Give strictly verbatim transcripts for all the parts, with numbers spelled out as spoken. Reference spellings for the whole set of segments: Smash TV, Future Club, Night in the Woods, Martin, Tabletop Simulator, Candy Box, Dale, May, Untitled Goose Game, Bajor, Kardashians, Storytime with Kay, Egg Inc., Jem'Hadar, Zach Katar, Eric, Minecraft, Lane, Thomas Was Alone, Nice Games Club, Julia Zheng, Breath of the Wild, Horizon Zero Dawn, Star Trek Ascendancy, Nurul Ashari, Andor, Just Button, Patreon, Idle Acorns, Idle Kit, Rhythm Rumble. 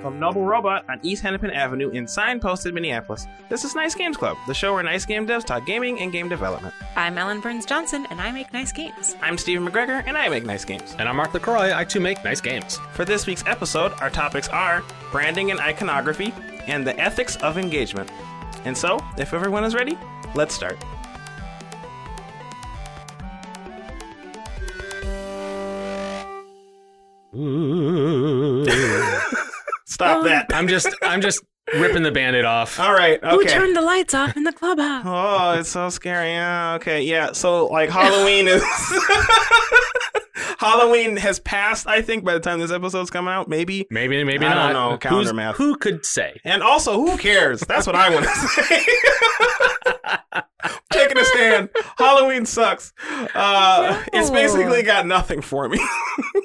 from Noble Robot on East Hennepin Avenue in signposted Minneapolis. This is Nice Games Club, the show where nice game devs talk gaming and game development. I'm Ellen Burns Johnson, and I make nice games. I'm Stephen McGregor, and I make nice games. And I'm Mark LaCroix, I too make nice games. For this week's episode, our topics are branding and iconography and the ethics of engagement. And so, if everyone is ready, let's start. Stop um, that. I'm just I'm just ripping the Band-Aid off. All right. Okay. Who turned the lights off in the clubhouse? Oh, it's so scary. Oh, okay. Yeah. So like Halloween is Halloween has passed, I think, by the time this episode's coming out. Maybe. Maybe, maybe I not. I don't know. Calendar Who's, math. Who could say? And also, who cares? That's what I want to say. Taking a stand. Halloween sucks. Uh, no. It's basically got nothing for me.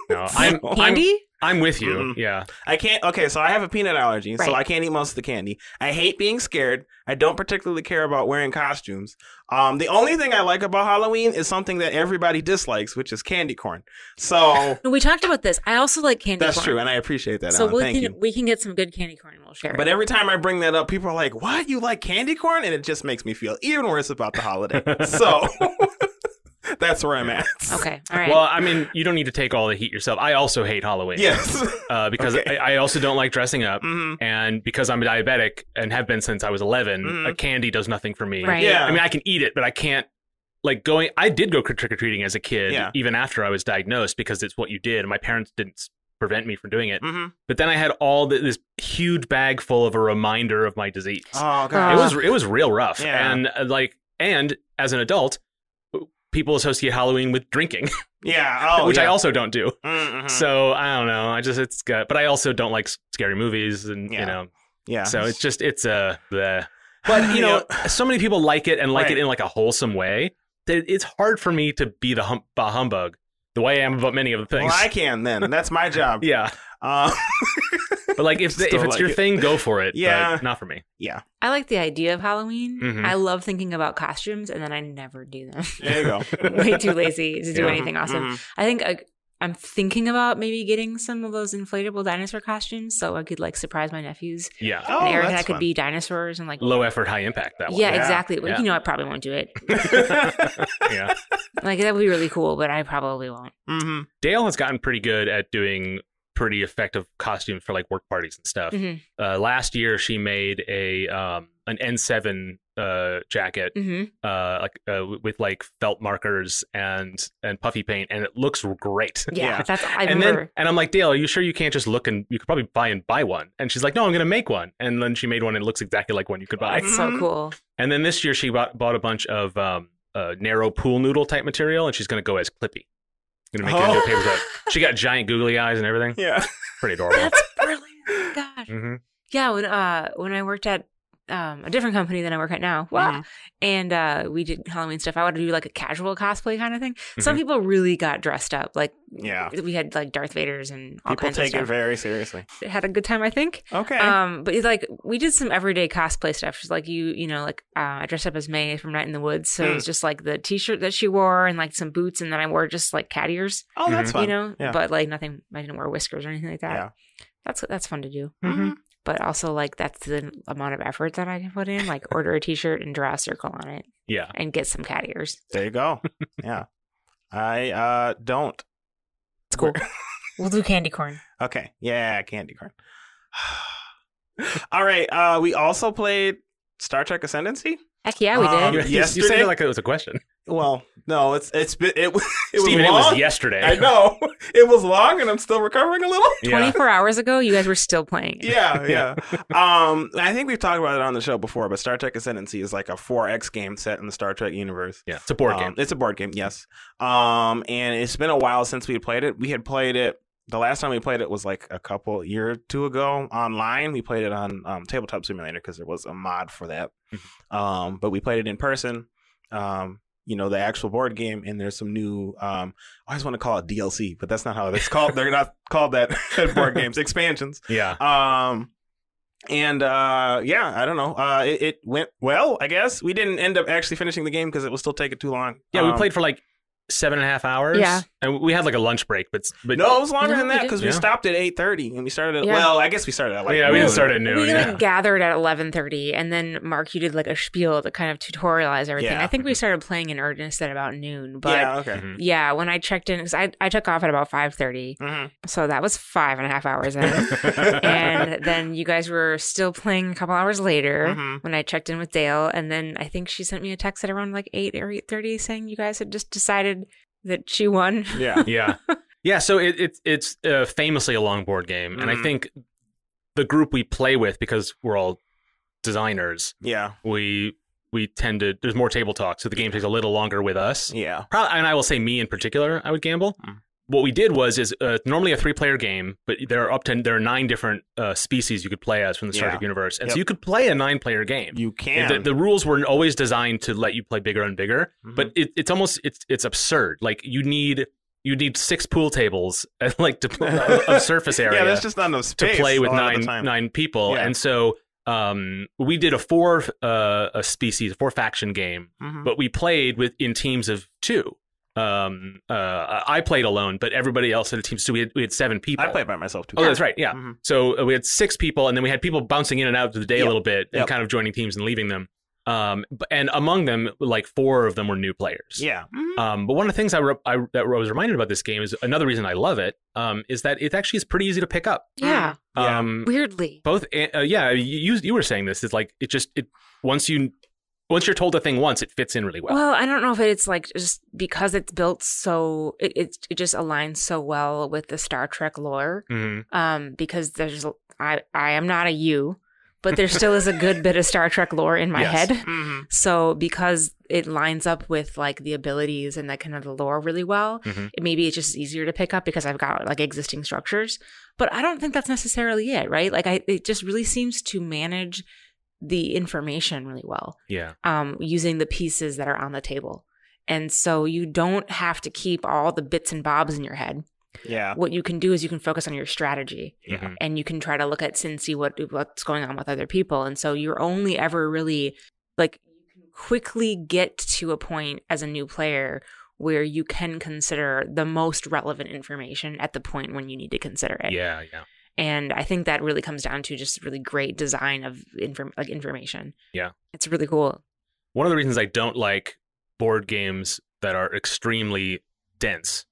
No, I'm candy? I'm, I'm with you. Mm-hmm. Yeah. I can't. Okay, so I have a peanut allergy, right. So I can't eat most of the candy. I hate being scared. I don't particularly care about wearing costumes. Um, the only thing I like about Halloween is something that everybody dislikes, which is candy corn. So we talked about this. I also like candy that's corn. That's true, and I appreciate that. So we Thank can you. we can get some good candy corn and we'll share but it. But every time I bring that up, people are like, "What? You like candy corn?" And it just makes me feel even worse about the holiday. So that's where I'm at. Okay. All right. Well, I mean, you don't need to take all the heat yourself. I also hate Halloween. Yes. Uh, because okay. I, I also don't like dressing up. Mm-hmm. And because I'm a diabetic and have been since I was eleven, mm-hmm. a candy does nothing for me. Right. Yeah. I mean, I can eat it, but I can't. Like going, I did go trick-or-treating as a kid, yeah. even after I was diagnosed, because it's what you did. And my parents didn't prevent me from doing it. Mm-hmm. But then I had all the, this huge bag full of a reminder of my disease. Oh, God. It was, it was real rough. Yeah. And uh, like, and as an adult, people associate Halloween with drinking. Yeah. Oh, which yeah. I also don't do. Mm-hmm. So I don't know. I just, it's got, but I also don't like scary movies and, yeah. you know. Yeah. So it's just, it's a, uh, but you know, so many people like it and like right. it in like a wholesome way that it's hard for me to be the hum- bah humbug the way I am about many of the things. Well, I can then. That's my job. Yeah. Uh, but like if, the, if it's like your it. thing, go for it. Yeah. But not for me. Yeah. I like the idea of Halloween. Mm-hmm. I love thinking about costumes and then I never do them. There you go. Way too lazy to do yeah. anything awesome. Mm-hmm. I think I, I'm thinking about maybe getting some of those inflatable dinosaur costumes so I could like surprise my nephews. Yeah. And oh, Eric and I could fun. be dinosaurs and like low effort, high impact that one. Yeah, yeah. exactly. Yeah. You know, I probably won't do it. Yeah. Like that would be really cool, but I probably won't. Mm-hmm. Dale has gotten pretty good at doing pretty effective costume for like work parties and stuff. Mm-hmm. Uh, last year she made a um, an N seven uh, jacket, mm-hmm. uh, like uh, with like felt markers and and puffy paint, and it looks great. Yeah, yeah. that's I and remember. Then, and I'm like, Dale, are you sure you can't just look and you could probably buy and buy one? And she's like, no, I'm gonna make one. And then she made one and it looks exactly like one you could buy. That's mm-hmm. so cool. And then this year she bought bought a bunch of um, uh, narrow pool noodle type material, and she's gonna go as Clippy. Gonna make oh. paper cut. She got giant googly eyes and everything. Yeah, pretty adorable. That's brilliant. Gosh. Mm-hmm. Yeah. When uh when I worked at um a different company than I work at now, wow. Mm-hmm. and uh, we did Halloween stuff. I wanted to do like a casual cosplay kind of thing. Mm-hmm. Some people really got dressed up. Like yeah, we had like Darth Vaders and all people kinds of stuff. People take it very seriously. It had a good time, I think. Okay. Um, but it's like we did some everyday cosplay stuff. Just like you, you know, like uh, I dressed up as May from Night in the Woods. So mm. it was just like the T-shirt that she wore and like some boots, and then I wore just like cat ears. Oh, that's mm-hmm. fun. You know, yeah. but like nothing. I didn't wear whiskers or anything like that. Yeah. That's that's fun to do. Mm-hmm. But also, like, that's the amount of effort that I can put in. Like, order a T-shirt and draw a circle on it. Yeah. And get some cat ears. There you go. Yeah. I uh, don't. It's cool. We'll do candy corn. Okay. Yeah, candy corn. All right. Uh, we also played Star Trek Ascendancy. Heck yeah, we did. Um, yesterday? You said it like it was a question. Well, no, it's it's it, it was Steven, long. It was yesterday. I know it was long, and I'm still recovering a little. Yeah. twenty-four hours ago, you guys were still playing. Yeah, yeah. um, I think we've talked about it on the show before, but Star Trek Ascendancy is like a four X game set in the Star Trek universe. Yeah, it's a board um, game. It's a board game, yes. Um, and it's been a while since we played it. We had played it. The last time we played it was like a couple year or two ago online. We played it on um, Tabletop Simulator because there was a mod for that. Mm-hmm. Um, but we played it in person, um, you know, the actual board game. And there's some new, um, I always want to call it D L C, but that's not how it's called. They're not called that at board games, expansions. Yeah. Um, and uh, yeah, I don't know. Uh, it, it went well, I guess. We didn't end up actually finishing the game because it was still taking too long. Yeah, um, we played for like seven and a half hours. Yeah. And we had like a lunch break, but, but no, it was longer no, than that because we, yeah. we stopped at eight thirty and we started at yeah. well, I guess we started at like yeah, noon. we didn't start at noon. We yeah. like gathered at eleven thirty, and then Mark, you did like a spiel to kind of tutorialize everything. Yeah. I think we started playing in earnest at about noon, but yeah, okay. mm-hmm. yeah when I checked in, because I I took off at about five thirty, mm-hmm. so that was five and a half hours in, and then you guys were still playing a couple hours later mm-hmm. when I checked in with Dale, and then I think she sent me a text at around like eight or eight thirty saying you guys had just decided that she won. Yeah. Yeah. Yeah. So it, it, it's uh, famously a long board game. And mm-hmm. I think the group we play with, because we're all designers, yeah, we we tend to, there's more table talk. So the game takes a little longer with us. Yeah. Probably, and I will say me in particular, I would gamble. Mm. What we did was is uh, normally a three player game, but there are up to, there are nine different uh, species you could play as from the Star Trek yeah. universe. And yep. so you could play a nine player game. You can. The, the rules were always designed to let you play bigger and bigger, mm-hmm. but it, it's almost, it's it's absurd. Like you need, you need six pool tables and like to pl- of surface area. Yeah, there's just not enough space to play with nine, nine people. Yeah. And so um, we did a four uh, a species, a four faction game, mm-hmm. but we played with in teams of two. Um, uh, I played alone, but everybody else in the team, so we had, we had seven people. I played by myself too. Oh, that's right. Yeah. Mm-hmm. So we had six people, and then we had people bouncing in and out of the day yep. a little bit and yep. kind of joining teams and leaving them. Um, and among them, like four of them were new players. Yeah. Mm-hmm. Um, but one of the things I, re- I that I was reminded about this game is another reason I love it. Um, is that it actually is pretty easy to pick up. Yeah. Um, yeah. Weirdly. Both. Uh, yeah. You you were saying this. It's like it just it once you. Once you're told a thing once, it fits in really well. Well, I don't know if it's like just because it's built so it it, it just aligns so well with the Star Trek lore. Mm-hmm. Um, because there's I I am not a you, but there still is a good bit of Star Trek lore in my yes. head. Mm-hmm. So because it lines up with like the abilities and that kind of the lore really well, mm-hmm. it, maybe it's just easier to pick up because I've got like existing structures. But I don't think that's necessarily it, right? Like I it just really seems to manage the information really well. Yeah. Um, using the pieces that are on the table. And so you don't have to keep all the bits and bobs in your head. Yeah. What you can do is you can focus on your strategy. Mm-hmm. And you can try to look at and see what what's going on with other people. And so you're only ever really like you can quickly get to a point as a new player where you can consider the most relevant information at the point when you need to consider it. Yeah, yeah. And I think that really comes down to just really great design of inform- like information. Yeah. It's really cool. One of the reasons I don't like board games that are extremely dense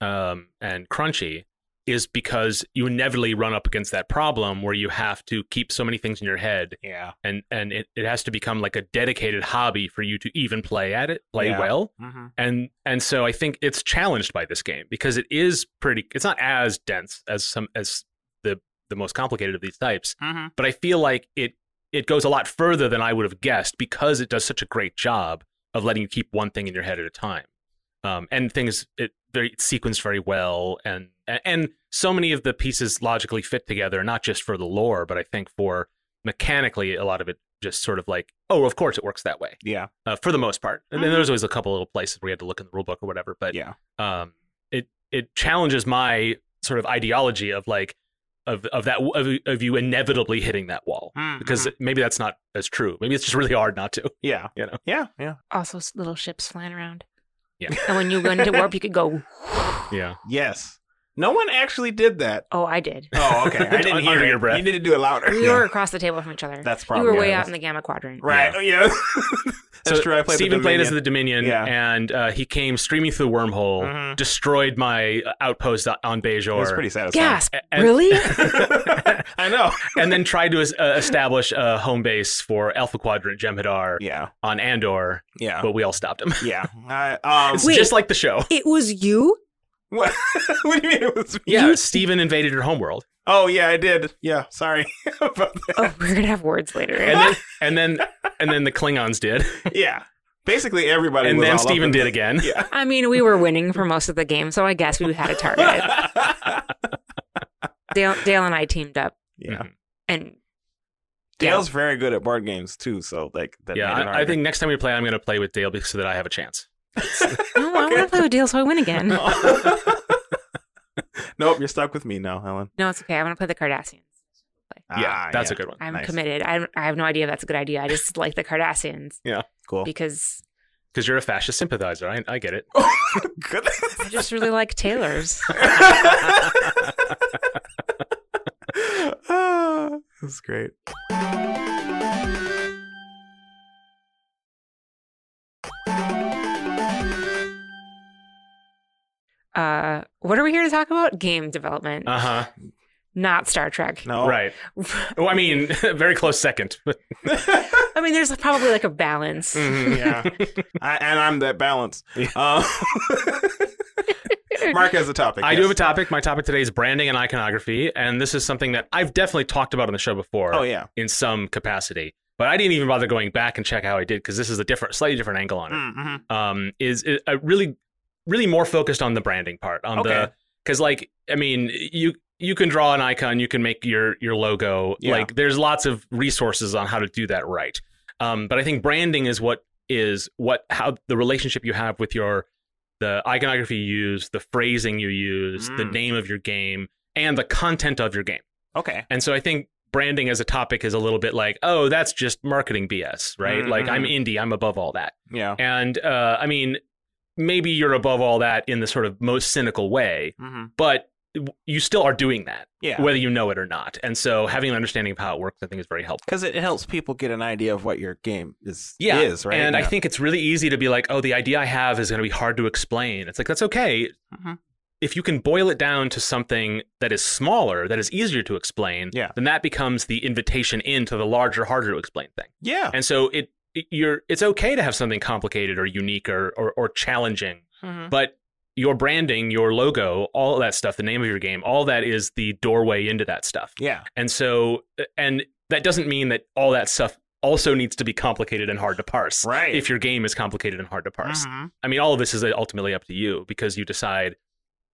um, and crunchy is because you inevitably run up against that problem where you have to keep so many things in your head. Yeah. And and it, it has to become like a dedicated hobby for you to even play at it, play yeah. well. Mm-hmm. And and so I think it's challenged by this game because it is pretty, it's not as dense as some, as the the most complicated of these types, mm-hmm. but I feel like it it goes a lot further than I would have guessed because it does such a great job of letting you keep one thing in your head at a time, um, and things it very it's sequenced very well, and and so many of the pieces logically fit together, not just for the lore, but I think for mechanically a lot of it just sort of like, oh, of course it works that way, yeah, uh, for the most part. And mm-hmm. then there's always a couple little places where you had to look in the rule book or whatever, but yeah, um, it it challenges my sort of ideology of like. Of of that of, of you inevitably hitting that wall mm-hmm. because maybe that's not as true. Maybe it's just really hard not to. Yeah, you know. Yeah, yeah. Also, little ships flying around. Yeah, and when you go into warp, you could go. Yeah. Yes. No one actually did that. Oh, I did. Oh, okay. I didn't hear your breath. You need to do it louder. We yeah. were across the table from each other. That's probably. You were way yeah, out in the gamma quadrant. Right. Yeah. yeah. That's so true. I played Stephen played as the Dominion, yeah. and uh, he came streaming through the wormhole, mm-hmm. destroyed my outpost on Bajor. It was pretty satisfying. Gasp! And, really? I know. And then tried to uh, establish a home base for Alpha Quadrant Jem'Hadar yeah. on Andor. Yeah. But we all stopped him. Yeah. I, um, it's wait, just like the show. It was you? What? What do you mean it was me? Yeah, Stephen invaded your homeworld. Oh, yeah, I did. Yeah, sorry about that. Oh, we're going to have words later. And then and then, and then the Klingons did. Yeah. Basically, everybody and was then all Stephen did this. Again. Yeah. I mean, we were winning for most of the game, so I guess we had a target. Dale, Dale and I teamed up. Yeah. And Dale's yeah. very good at board games, too, so like that yeah, I, I think next time we play, I'm going to play with Dale so that I have a chance. No, oh, I okay. want to play with Dale so I win again. Nope, you're stuck with me now, Helen. No, it's okay. I want to play the Kardashians. Play. Yeah, ah, that's yeah. a good one. I'm nice. committed. I, I have no idea if that's a good idea. I just like the Kardashians. Yeah, cool. Because Because you're a fascist sympathizer. I, I get it. Oh, goodness. I just really like tailors. Ah, that's great. Uh, what are we here to talk about? Game development. Uh-huh. Not Star Trek. No. Right. Well, I mean, very close second. I mean, there's probably like a balance. Mm-hmm, yeah. I, and I'm that balance. Uh, Mark has a topic. I yes. do have a topic. My topic today is branding and iconography. And this is something that I've definitely talked about on the show before. Oh, yeah. In some capacity. But I didn't even bother going back and check how I did because this is a different, slightly different angle on it. Mm-hmm. Um, is it, I really, really more focused on the branding part. On okay. the Because, like, I mean, you... You can draw an icon. You can make your your logo. Yeah. Like there's lots of resources on how to do that right. Um, but I think branding is what is what how the relationship you have with your the iconography you use, the phrasing you use, mm. the name of your game, and the content of your game. Okay. And so I think branding as a topic is a little bit like, oh, that's just marketing B S, right? Mm-hmm. Like I'm indie. I'm above all that. Yeah. And uh, I mean, maybe you're above all that in the sort of most cynical way, mm-hmm. but you still are doing that, yeah. whether you know it or not. And so having an understanding of how it works, I think, is very helpful. Because it helps people get an idea of what your game is, yeah. is right? And yeah. I think it's really easy to be like, oh, the idea I have is going to be hard to explain. It's like, that's okay. Mm-hmm. If you can boil it down to something that is smaller, that is easier to explain, yeah. then that becomes the invitation into the larger, harder to explain thing. Yeah. And so it, it you're it's okay to have something complicated or unique or, or, or challenging, mm-hmm. but your branding, your logo, all that stuff, the name of your game, all that is the doorway into that stuff. Yeah. And so, and that doesn't mean that all that stuff also needs to be complicated and hard to parse. Right. If your game is complicated and hard to parse. Mm-hmm. I mean, all of this is ultimately up to you because you decide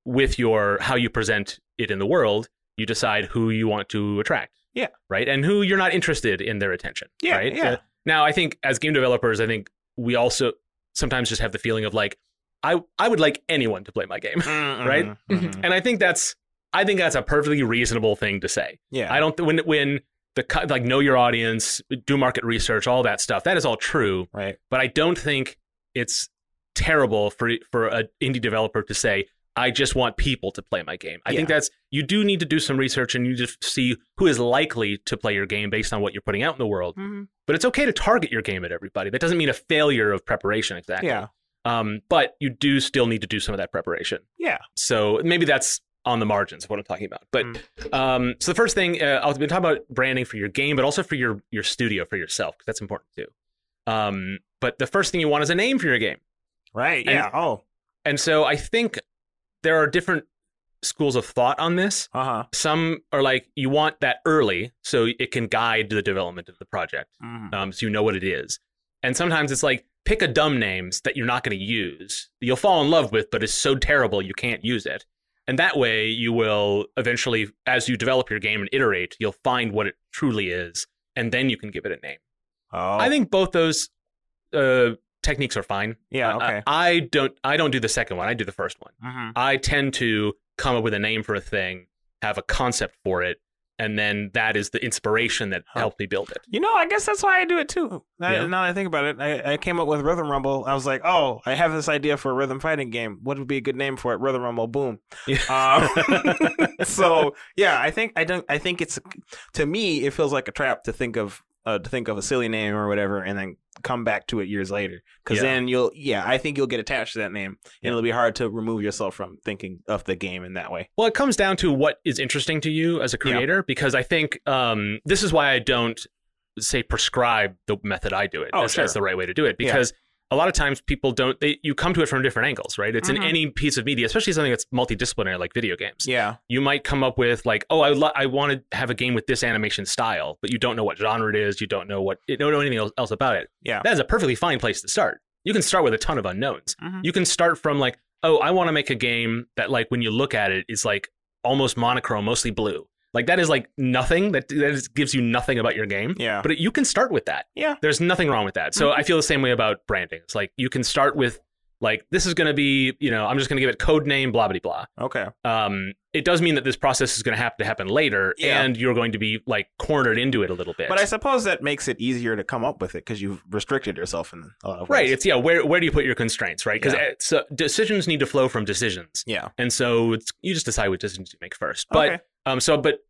with your, how you present it in the world, you decide who you want to attract. Yeah. Right. And who you're not interested in their attention. Yeah. Right. Yeah. Uh, now, I think as game developers, I think we also sometimes just have the feeling of like, I, I would like anyone to play my game, mm-hmm. right? Mm-hmm. And I think that's I think that's a perfectly reasonable thing to say. Yeah, I don't when when the like know your audience, do market research, all that stuff. That is all true, right? But I don't think it's terrible for for an indie developer to say I just want people to play my game. I yeah. think that's you do need to do some research and you just see who is likely to play your game based on what you're putting out in the world. Mm-hmm. But it's okay to target your game at everybody. That doesn't mean a failure of preparation exactly. Yeah. Um, but you do still need to do some of that preparation. Yeah. So maybe that's on the margins of what I'm talking about. But mm. um, so the first thing, uh, I'll be talking about branding for your game, but also for your, your studio, for yourself, because that's important too. Um, but the first thing you want is a name for your game. Right. Yeah. And, oh. And so I think there are different schools of thought on this. Uh-huh. Some are like, you want that early so it can guide the development of the project. Mm. Um, so you know what it is. And sometimes it's like, pick a dumb name that you're not going to use, that you'll fall in love with, but it's so terrible you can't use it. And that way you will eventually, as you develop your game and iterate, you'll find what it truly is, and then you can give it a name. Oh. I think both those uh, techniques are fine. Yeah, okay. I, I don't I don't do the second one. I do the first one. Mm-hmm. I tend to come up with a name for a thing, have a concept for it, and then that is the inspiration that huh. helped me build it. You know, I guess that's why I do it too. I, yeah. Now that I think about it, I, I came up with Rhythm Rumble. I was like, oh, I have this idea for a rhythm fighting game. What would be a good name for it? Rhythm Rumble, boom. Yeah. Um, so yeah, I think I don't. I think it's to me, it feels like a trap to think of uh, to think of a silly name or whatever, and then come back to it years later. Because yeah. then you'll, yeah, I think you'll get attached to that name, and yeah. it'll be hard to remove yourself from thinking of the game in that way. Well, it comes down to what is interesting to you as a creator, yeah. because I think um, this is why I don't say prescribe the method I do it. Oh, as, sure. as the right way to do it, because yeah. a lot of times people don't. They, you come to it from different angles, right? It's mm-hmm. in any piece of media, especially something that's multidisciplinary like video games. Yeah, you might come up with like, oh, I lo- I want to have a game with this animation style, but you don't know what genre it is. You don't know what you don't know anything else about it. Yeah, that is a perfectly fine place to start. You can start with a ton of unknowns. Mm-hmm. You can start from like, oh, I want to make a game that like when you look at it is like almost monochrome, mostly blue. Like that is like nothing that that is, gives you nothing about your game. Yeah. But it, you can start with that. Yeah. There's nothing wrong with that. So mm-hmm. I feel the same way about branding. It's like you can start with like, this is going to be, you know, I'm just going to give it code name, blah, blah, blah. Okay. Um, it does mean that this process is going to have to happen later, yeah. and you're going to be, like, cornered into it a little bit. But I suppose that makes it easier to come up with it because you've restricted yourself in a lot of ways. Right. It's, yeah, where where do you put your constraints, right? Because yeah. uh, decisions need to flow from decisions. Yeah. And so it's, you just decide what decisions you make first. But, okay. um, so, but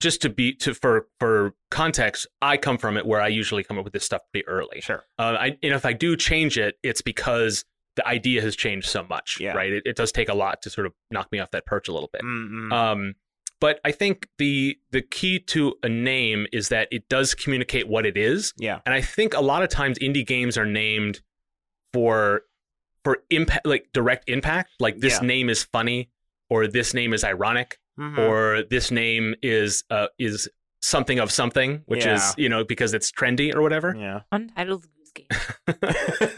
just to be, to for, for context, I come from it where I usually come up with this stuff pretty early. Sure. Uh, I, and if I do change it, it's because the idea has changed so much, yeah. right? It, it does take a lot to sort of knock me off that perch a little bit. Mm-hmm. Um, but I think the the key to a name is that it does communicate what it is. Yeah. And I think a lot of times indie games are named for for impact, like direct impact. Like this yeah. name is funny, or this name is ironic, mm-hmm. or this name is uh, is something of something, which yeah. is, you know, because it's trendy or whatever. Yeah. Untitled Goose Game.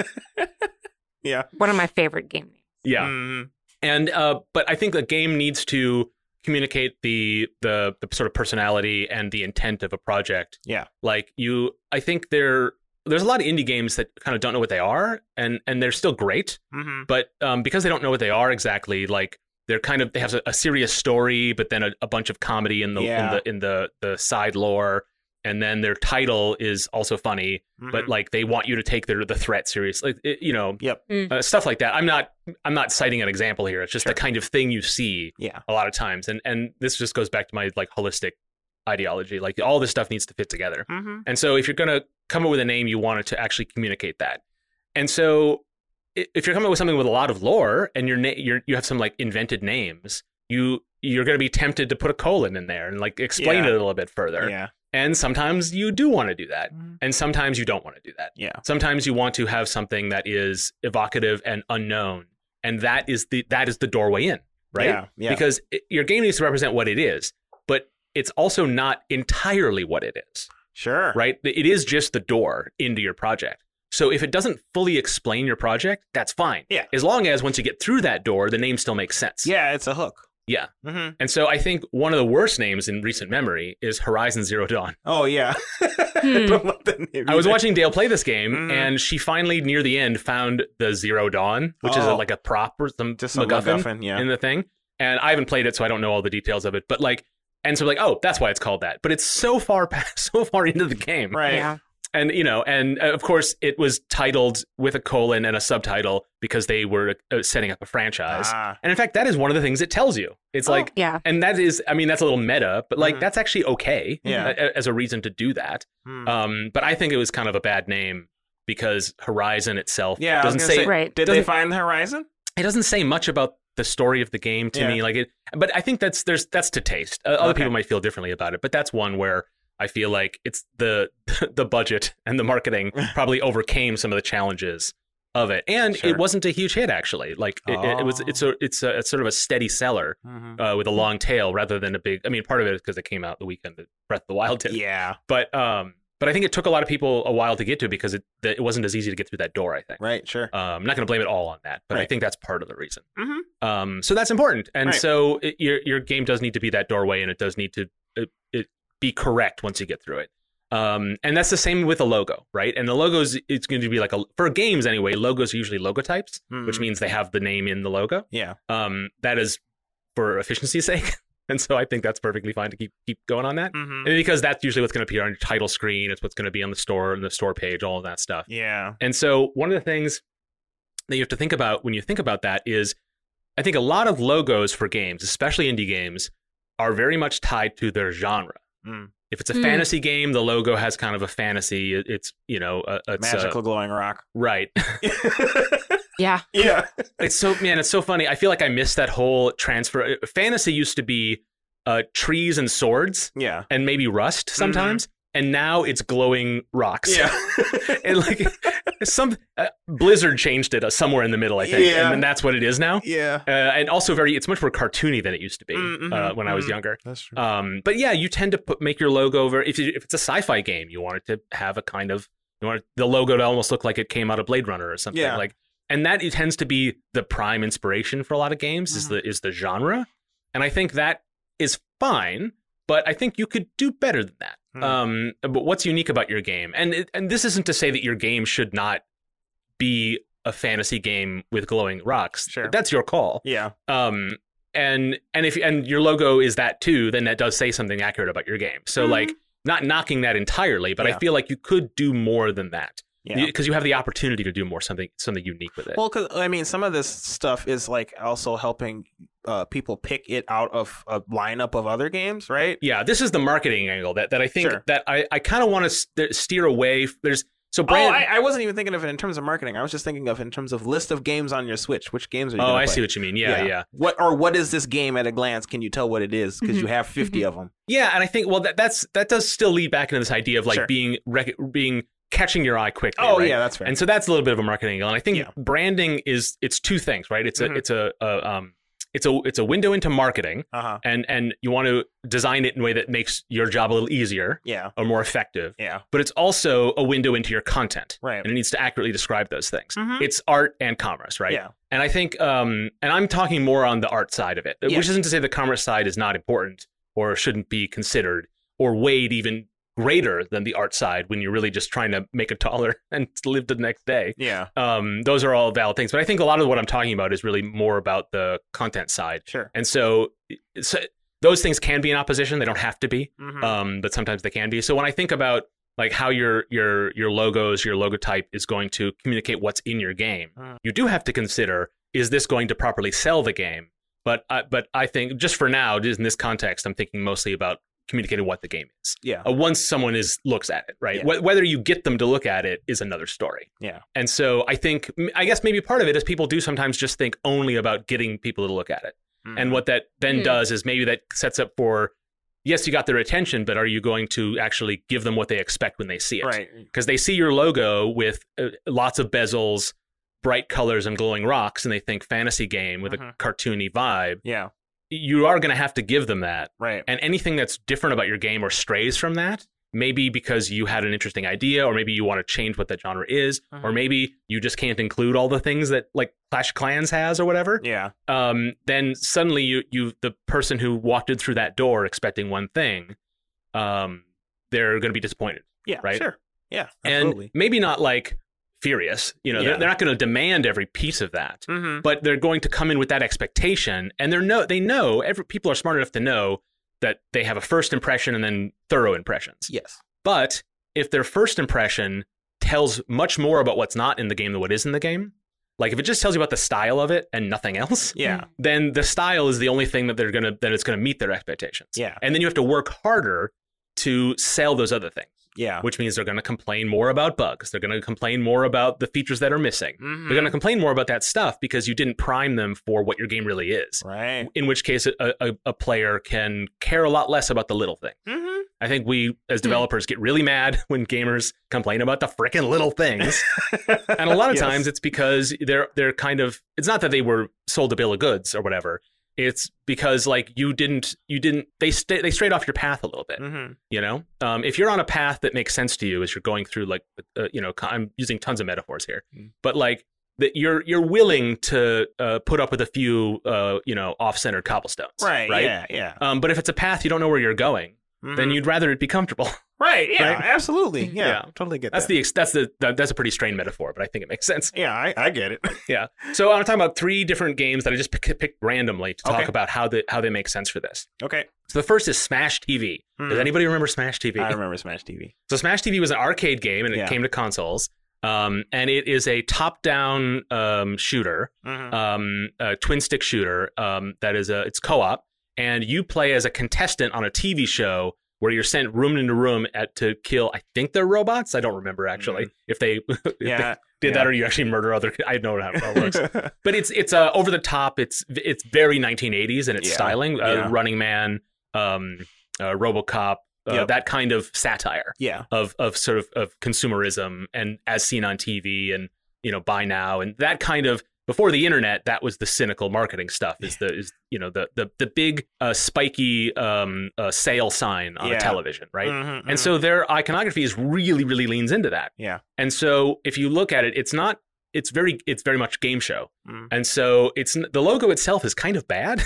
Yeah. One of my favorite game names. Yeah. Mm. And uh, but I think a game needs to communicate the, the the sort of personality and the intent of a project. Yeah. Like you I think there there's a lot of indie games that kind of don't know what they are, and, and they're still great. Mm-hmm. But um, because they don't know what they are exactly, like they're kind of they have a, a serious story, but then a, a bunch of comedy in the yeah. in the in the, the side lore. And then their title is also funny, mm-hmm. but like they want you to take their the threat seriously, like, it, you know, yep. mm. uh, stuff like that. I'm not I'm not citing an example here. It's just sure. the kind of thing you see yeah. a lot of times, and and this just goes back to my like holistic ideology. Like all this stuff needs to fit together, mm-hmm. and so if you're gonna come up with a name, you want it to actually communicate that. And so if you're coming up with something with a lot of lore and your na- you're, you have some like invented names, you you're gonna be tempted to put a colon in there and like explain yeah. it a little bit further. Yeah. And sometimes you do want to do that. And sometimes you don't want to do that. Yeah. Sometimes you want to have something that is evocative and unknown. And that is the that is the doorway in, right? Yeah, yeah. Because it, your game needs to represent what it is, but it's also not entirely what it is. Sure. Right? It is just the door into your project. So if it doesn't fully explain your project, that's fine. Yeah. As long as once you get through that door, the name still makes sense. Yeah, it's a hook. Yeah. Mm-hmm. And so I think one of the worst names in recent memory is Horizon Zero Dawn. Oh, yeah. Don't let that name I was watching Dale play this game, mm-hmm. and she finally, near the end, found the Zero Dawn, which oh. is a, like a prop or some just MacGuffin, MacGuffin yeah. in the thing. And I haven't played it, so I don't know all the details of it. But like, and so like, oh, that's why it's called that. But it's so far past, so far into the game. Right. Yeah. And, you know, and of course, it was titled with a colon and a subtitle because they were setting up a franchise. Ah. And in fact, that is one of the things it tells you. It's oh, like, yeah. and that is, I mean, that's a little meta, but like, mm. that's actually okay yeah. as a reason to do that. Mm. Um, but I think it was kind of a bad name because Horizon itself yeah, doesn't say, say right. did they find the Horizon? It doesn't say much about the story of the game to yeah. me. Like it, but I think that's, there's, that's to taste. Uh, other okay. people might feel differently about it, but that's one where I feel like it's the the budget and the marketing probably overcame some of the challenges of it, and sure. it wasn't a huge hit actually. Like it, oh. it was, it's a it's a it's sort of a steady seller mm-hmm. uh, with a long tail rather than a big. I mean, part of it is because it came out the weekend that Breath of the Wild did. Yeah, but um, but I think it took a lot of people a while to get to because it the, it wasn't as easy to get through that door. I think. Right. Sure. Um, I'm not going to blame it all on that, but right. I think that's part of the reason. Mm-hmm. Um, so that's important, and right. so it, your your game does need to be that doorway, and it does need to it. it be correct once you get through it. Um, and that's the same with a logo, right? And the logos, it's going to be like, a for games anyway, logos are usually logotypes, mm-hmm. which means they have the name in the logo. Yeah. Um, that is for efficiency's sake. And so I think that's perfectly fine to keep keep going on that. Mm-hmm. And because that's usually what's going to appear on your title screen. It's what's going to be on the store and the store page, all of that stuff. Yeah. And so one of the things that you have to think about when you think about that is, I think a lot of logos for games, especially indie games, are very much tied to their genre. Mm. If it's a mm. fantasy game, the logo has kind of a fantasy. It's, you know, uh, it's magical uh, glowing rock. Right. yeah. Yeah. It's so, man, it's so funny. I feel like I missed that whole transfer. Fantasy used to be uh, trees and swords. Yeah. And maybe rust sometimes. Mm-hmm. And now it's glowing rocks. Yeah. And like some uh, Blizzard changed it somewhere in the middle, I think. Yeah. And, and that's what it is now. Yeah. Uh, and also very, it's much more cartoony than it used to be mm-hmm. uh, when mm-hmm. I was younger. That's true. Um, but yeah, you tend to put, make your logo over. If, you, if it's a sci-fi game, you want it to have a kind of, you want it, the logo to almost look like it came out of Blade Runner or something. Yeah. Like, and that it tends to be the prime inspiration for a lot of games mm-hmm. is the is the genre. And I think that is fine, but I think you could do better than that. Um, but what's unique about your game? And and this isn't to say that your game should not be a fantasy game with glowing rocks. Sure. That's your call. Yeah. Um, and and if and your logo is that too, then that does say something accurate about your game. So mm-hmm. like, not knocking that entirely, but yeah. I feel like you could do more than that. Because yeah. you have the opportunity to do more something something unique with it. Well, because I mean, some of this stuff is like also helping uh, people pick it out of a lineup of other games, right? Yeah, this is the marketing angle that, that I think sure. that I, I kind of want to st- steer away. There's so brand. Oh, I, I wasn't even thinking of it in terms of marketing. I was just thinking of in terms of list of games on your Switch. Which games are you? Oh, I play? See what you mean. Yeah, yeah, yeah. What or what is this game at a glance? Can you tell what it is? Because mm-hmm. you have fifty mm-hmm. of them. Yeah, and I think well that that's that does still lead back into this idea of like sure. being rec- being. catching your eye quickly. Oh, right? Yeah, that's right. And so that's a little bit of a marketing angle. And I think yeah. branding is it's two things, right? It's mm-hmm. a it's a, a um it's a it's a window into marketing, uh-huh. and and you want to design it in a way that makes your job a little easier, yeah. or more effective. Yeah. But it's also a window into your content, right? And it needs to accurately describe those things. Mm-hmm. It's art and commerce, right? Yeah. And I think um and I'm talking more on the art side of it, yeah. which isn't to say the commerce side is not important or shouldn't be considered or weighed even greater than the art side when you're really just trying to make it taller and live to the next day. Yeah. Um, those are all valid things. But I think a lot of what I'm talking about is really more about the content side. Sure. And so, so those things can be in opposition. They don't have to be, mm-hmm. um, but sometimes they can be. So when I think about like how your your your logos, your logotype is going to communicate what's in your game, uh. you do have to consider, is this going to properly sell the game? But I, but I think just for now, in this context, I'm thinking mostly about communicating what the game is. Yeah. Uh, once someone is looks at it, right? Yeah. Wh- whether you get them to look at it is another story. Yeah. And so I think, I guess maybe part of it is people do sometimes just think only about getting people to look at it. Mm-hmm. And what that then mm-hmm. does is maybe that sets up for, yes, you got their attention, but are you going to actually give them what they expect when they see it? Right. Because they see your logo with uh, lots of bezels, bright colors, and glowing rocks, and they think fantasy game with mm-hmm. a cartoony vibe. Yeah. You are going to have to give them that. Right. And anything that's different about your game or strays from that, maybe because you had an interesting idea, or maybe you want to change what that genre is, uh-huh. or maybe you just can't include all the things that like Clash of Clans has or whatever. Yeah. Um, then suddenly you, you, the person who walked in through that door expecting one thing, um, they're going to be disappointed. Yeah. Right. Sure. Yeah. Absolutely. And maybe not like furious, you know, yeah. they're, they're not going to demand every piece of that, mm-hmm. but they're going to come in with that expectation, and they're no, they know every people are smart enough to know that they have a first impression and then thorough impressions. Yes, but if their first impression tells much more about what's not in the game than what is in the game, like if it just tells you about the style of it and nothing else, yeah, then the style is the only thing that they're gonna that it's gonna meet their expectations. Yeah, and then you have to work harder to sell those other things. Yeah, which means they're going to complain more about bugs. They're going to complain more about the features that are missing. Mm-hmm. They're going to complain more about that stuff because you didn't prime them for what your game really is. Right. In which case, a, a, a player can care a lot less about the little thing. Mm-hmm. I think we, as developers, get really mad when gamers complain about the frickin' little things. And a lot of yes. times it's because they're they're kind of, it's not that they were sold a bill of goods or whatever. It's because like you didn't, you didn't, they st- they strayed off your path a little bit, mm-hmm. you know? Um, if you're on a path that makes sense to you as you're going through like, uh, you know, I'm using tons of metaphors here, mm-hmm. but like that you're, you're willing to uh, put up with a few, uh, you know, off-centered cobblestones. Right, right? yeah, yeah. Um, but if it's a path you don't know where you're going, mm-hmm. then you'd rather it be comfortable. Right, yeah, right? Absolutely. Yeah, yeah, totally get that's that. The ex- that's the that's a pretty strained metaphor, but I think it makes sense. Yeah, I, I get it. Yeah. So I'm talking about three different games that I just pick, picked randomly to talk okay. about how the how they make sense for this. Okay. So the first is Smash T V. Mm. Does anybody remember Smash T V? I remember Smash T V. So Smash T V was an arcade game, and it yeah. came to consoles. Um, and it is a top-down um, shooter, mm-hmm. um, a twin-stick shooter. Um, that is a it's co-op, and you play as a contestant on a T V show, where you're sent room into room at, to kill, I think they're robots. I don't remember, actually, mm-hmm. if they, if yeah, they did yeah. that or you actually murder other, I don't know how it works. But it's it's uh, over the top. It's it's very nineteen eighties in its yeah. styling. Uh, yeah. Running Man, um, uh, RoboCop, uh, yep. that kind of satire yeah. of of sort of, of consumerism and as seen on T V and, you know, buy now. And that kind of, before the internet, that was the cynical marketing stuff. Is the is you know the the the big uh, spiky um, uh, sale sign on yeah. a television, right? Mm-hmm, and mm-hmm. so their iconography is really really leans into that. Yeah. And so if you look at it, it's not it's very it's very much game show. Mm. And so it's the logo itself is kind of bad,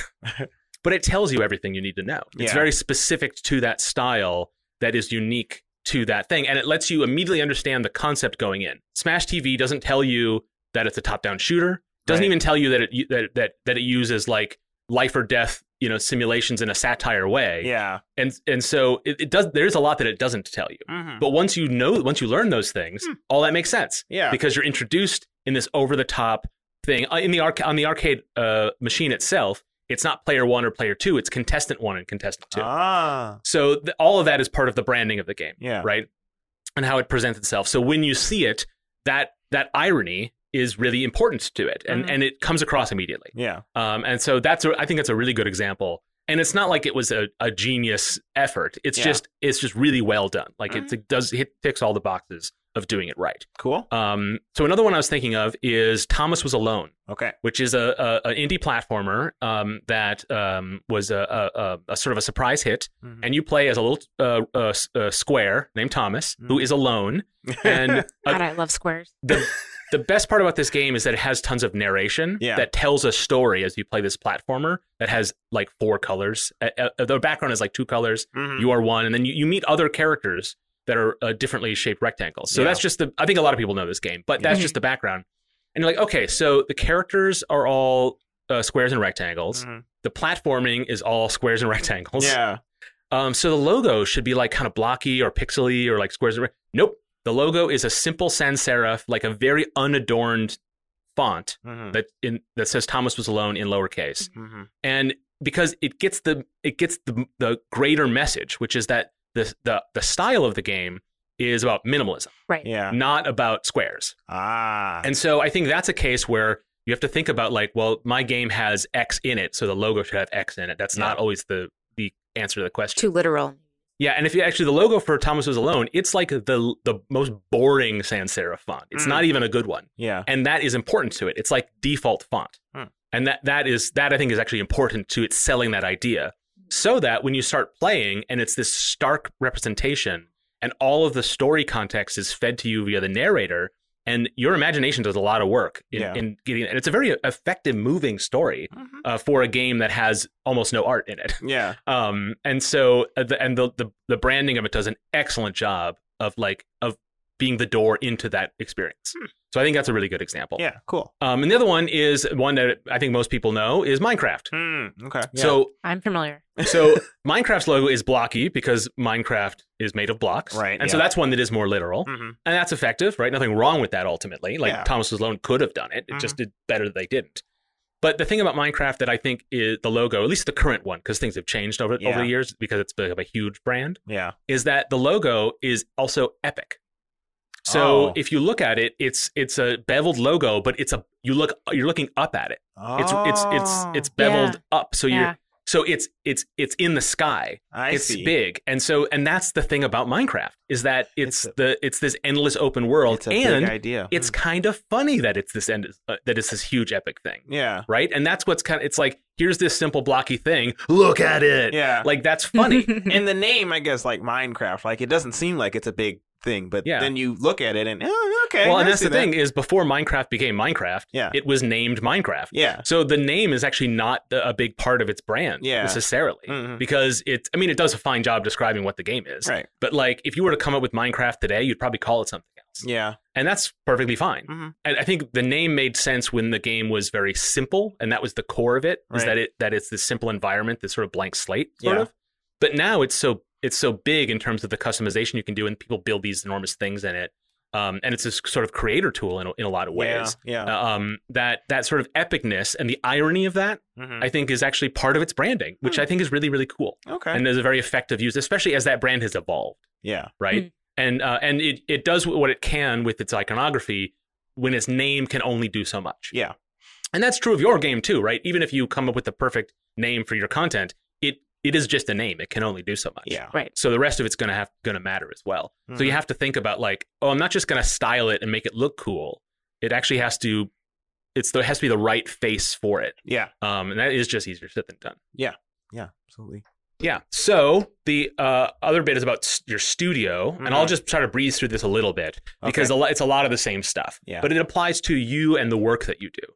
but it tells you everything you need to know. It's yeah. very specific to that style that is unique to that thing, and it lets you immediately understand the concept going in. Smash T V doesn't tell you that it's a top-down shooter. Doesn't right. even tell you that it that that that it uses like life or death, you know, simulations in a satire way. Yeah, and and so it, it does. There is a lot that it doesn't tell you. Mm-hmm. But once you know, once you learn those things, mm. all that makes sense. Yeah, because you're introduced in this over-the-top thing in the arc on the arcade uh, machine itself. It's not player one or player two. It's contestant one and contestant two. Ah, so the, all of that is part of the branding of the game. Yeah, right, and how it presents itself. So when you see it, that that irony is really important to it, and, mm-hmm. and it comes across immediately. Yeah, um, and so that's a, I think that's a really good example. And it's not like it was a, a genius effort. It's yeah. just it's just really well done. Like mm-hmm. it, it does it ticks all the boxes of doing it right. Cool. Um, so another one I was thinking of is Thomas Was Alone. Okay, which is a, a an indie platformer um, that um, was a, a, a sort of a surprise hit, mm-hmm. and you play as a little uh, a, a square named Thomas mm-hmm. who is alone. And a, God, I love squares. The, The best part about this game is that it has tons of narration yeah. that tells a story as you play this platformer that has like four colors. Uh, the background is like two colors. Mm-hmm. You are one. And then you, you meet other characters that are uh, differently shaped rectangles. So yeah. that's just the, I think a lot of people know this game, but that's mm-hmm. just the background. And you're like, okay, so the characters are all uh, squares and rectangles. Mm-hmm. The platforming is all squares and rectangles. Yeah. Um, so the logo should be like kind of blocky or pixely or like squares and rectangles. Nope. The logo is a simple sans serif, like a very unadorned font mm-hmm. that in that says Thomas Was Alone in lowercase. Mm-hmm. And because it gets the it gets the the greater message, which is that the the the style of the game is about minimalism. Right. Yeah. Not about squares. Ah. And so I think that's a case where you have to think about like, well, my game has X in it, so the logo should have X in it. That's yeah. not always the the answer to the question. Too literal. Yeah, and if you actually, the logo for Thomas Was Alone, it's like the the most boring sans serif font. It's mm. not even a good one. Yeah. And that is important to it. It's like default font. Mm. And that that is, that I think is actually important to it selling that idea so that when you start playing and it's this stark representation and all of the story context is fed to you via the narrator and your imagination does a lot of work in, yeah. in getting it. And it's a very effective, moving story mm-hmm. uh, for a game that has almost no art in it. Yeah. Um. And so, uh, the, and the, the the branding of it does an excellent job of like of being the door into that experience. Hmm. So I think that's a really good example. Yeah. Cool. Um. And the other one is one that I think most people know is Minecraft. Hmm. Okay. Yeah. So I'm familiar. So Minecraft's logo is blocky because Minecraft is made of blocks. Right. And yeah. so that's one that is more literal. Mm-hmm. And that's effective, right? Nothing wrong with that ultimately. Like yeah. Thomas Was Alone could have done it. It mm-hmm. just did better that they didn't. But the thing about Minecraft that I think is the logo, at least the current one, because things have changed over, yeah. over the years because it's become a huge brand, yeah. is that the logo is also epic. So oh. if you look at it, it's it's a beveled logo, but it's a you look you're looking up at it. Oh. It's it's it's it's beveled yeah. up. So yeah. you're So it's it's it's in the sky. I it's see. big. And so and that's the thing about Minecraft is that it's, it's a, the it's this endless open world it's a and big idea. It's mm. kind of funny that it's this end uh, that it's this huge epic thing. Yeah. Right? And that's what's kind of it's like here's this simple blocky thing. Look at it. Yeah. Like that's funny. And the name I guess like Minecraft like it doesn't seem like it's a big thing, but yeah. then you look at it and oh, okay. Well, and that's the that. thing is before Minecraft became Minecraft, yeah. it was named Minecraft. Yeah. So the name is actually not the, a big part of its brand yeah. necessarily mm-hmm. because it's, I mean, it does a fine job describing what the game is, right. but like if you were to come up with Minecraft today, you'd probably call it something else. Yeah. And that's perfectly fine. Mm-hmm. And I think the name made sense when the game was very simple and that was the core of it right. is that it, that it's this simple environment, this sort of blank slate sort yeah. of, but now it's so It's so big in terms of the customization you can do, and people build these enormous things in it. Um, and it's this sort of creator tool in a, in a lot of ways. Yeah, yeah. Um, that that sort of epicness and the irony of that, mm-hmm. I think, is actually part of its branding, which mm. I think is really, really cool. Okay. And is a very effective use, especially as that brand has evolved. Yeah. Right? Mm. And uh, and it, it does what it can with its iconography when its name can only do so much. Yeah. And that's true of your game, too, right? Even if you come up with the perfect name for your content, it It is just a name. It can only do so much. Yeah. Right. So the rest of it's going to have going to matter as well. Mm-hmm. So you have to think about like, oh, I'm not just going to style it and make it look cool. It actually has to, it's there has to be the right face for it. Yeah. Um, and that is just easier said than done. Yeah. Yeah. Absolutely. Yeah. So the uh, other bit is about st- your studio, mm-hmm. and I'll just try to breeze through this a little bit because okay. a lo- it's a lot of the same stuff. Yeah. But it applies to you and the work that you do.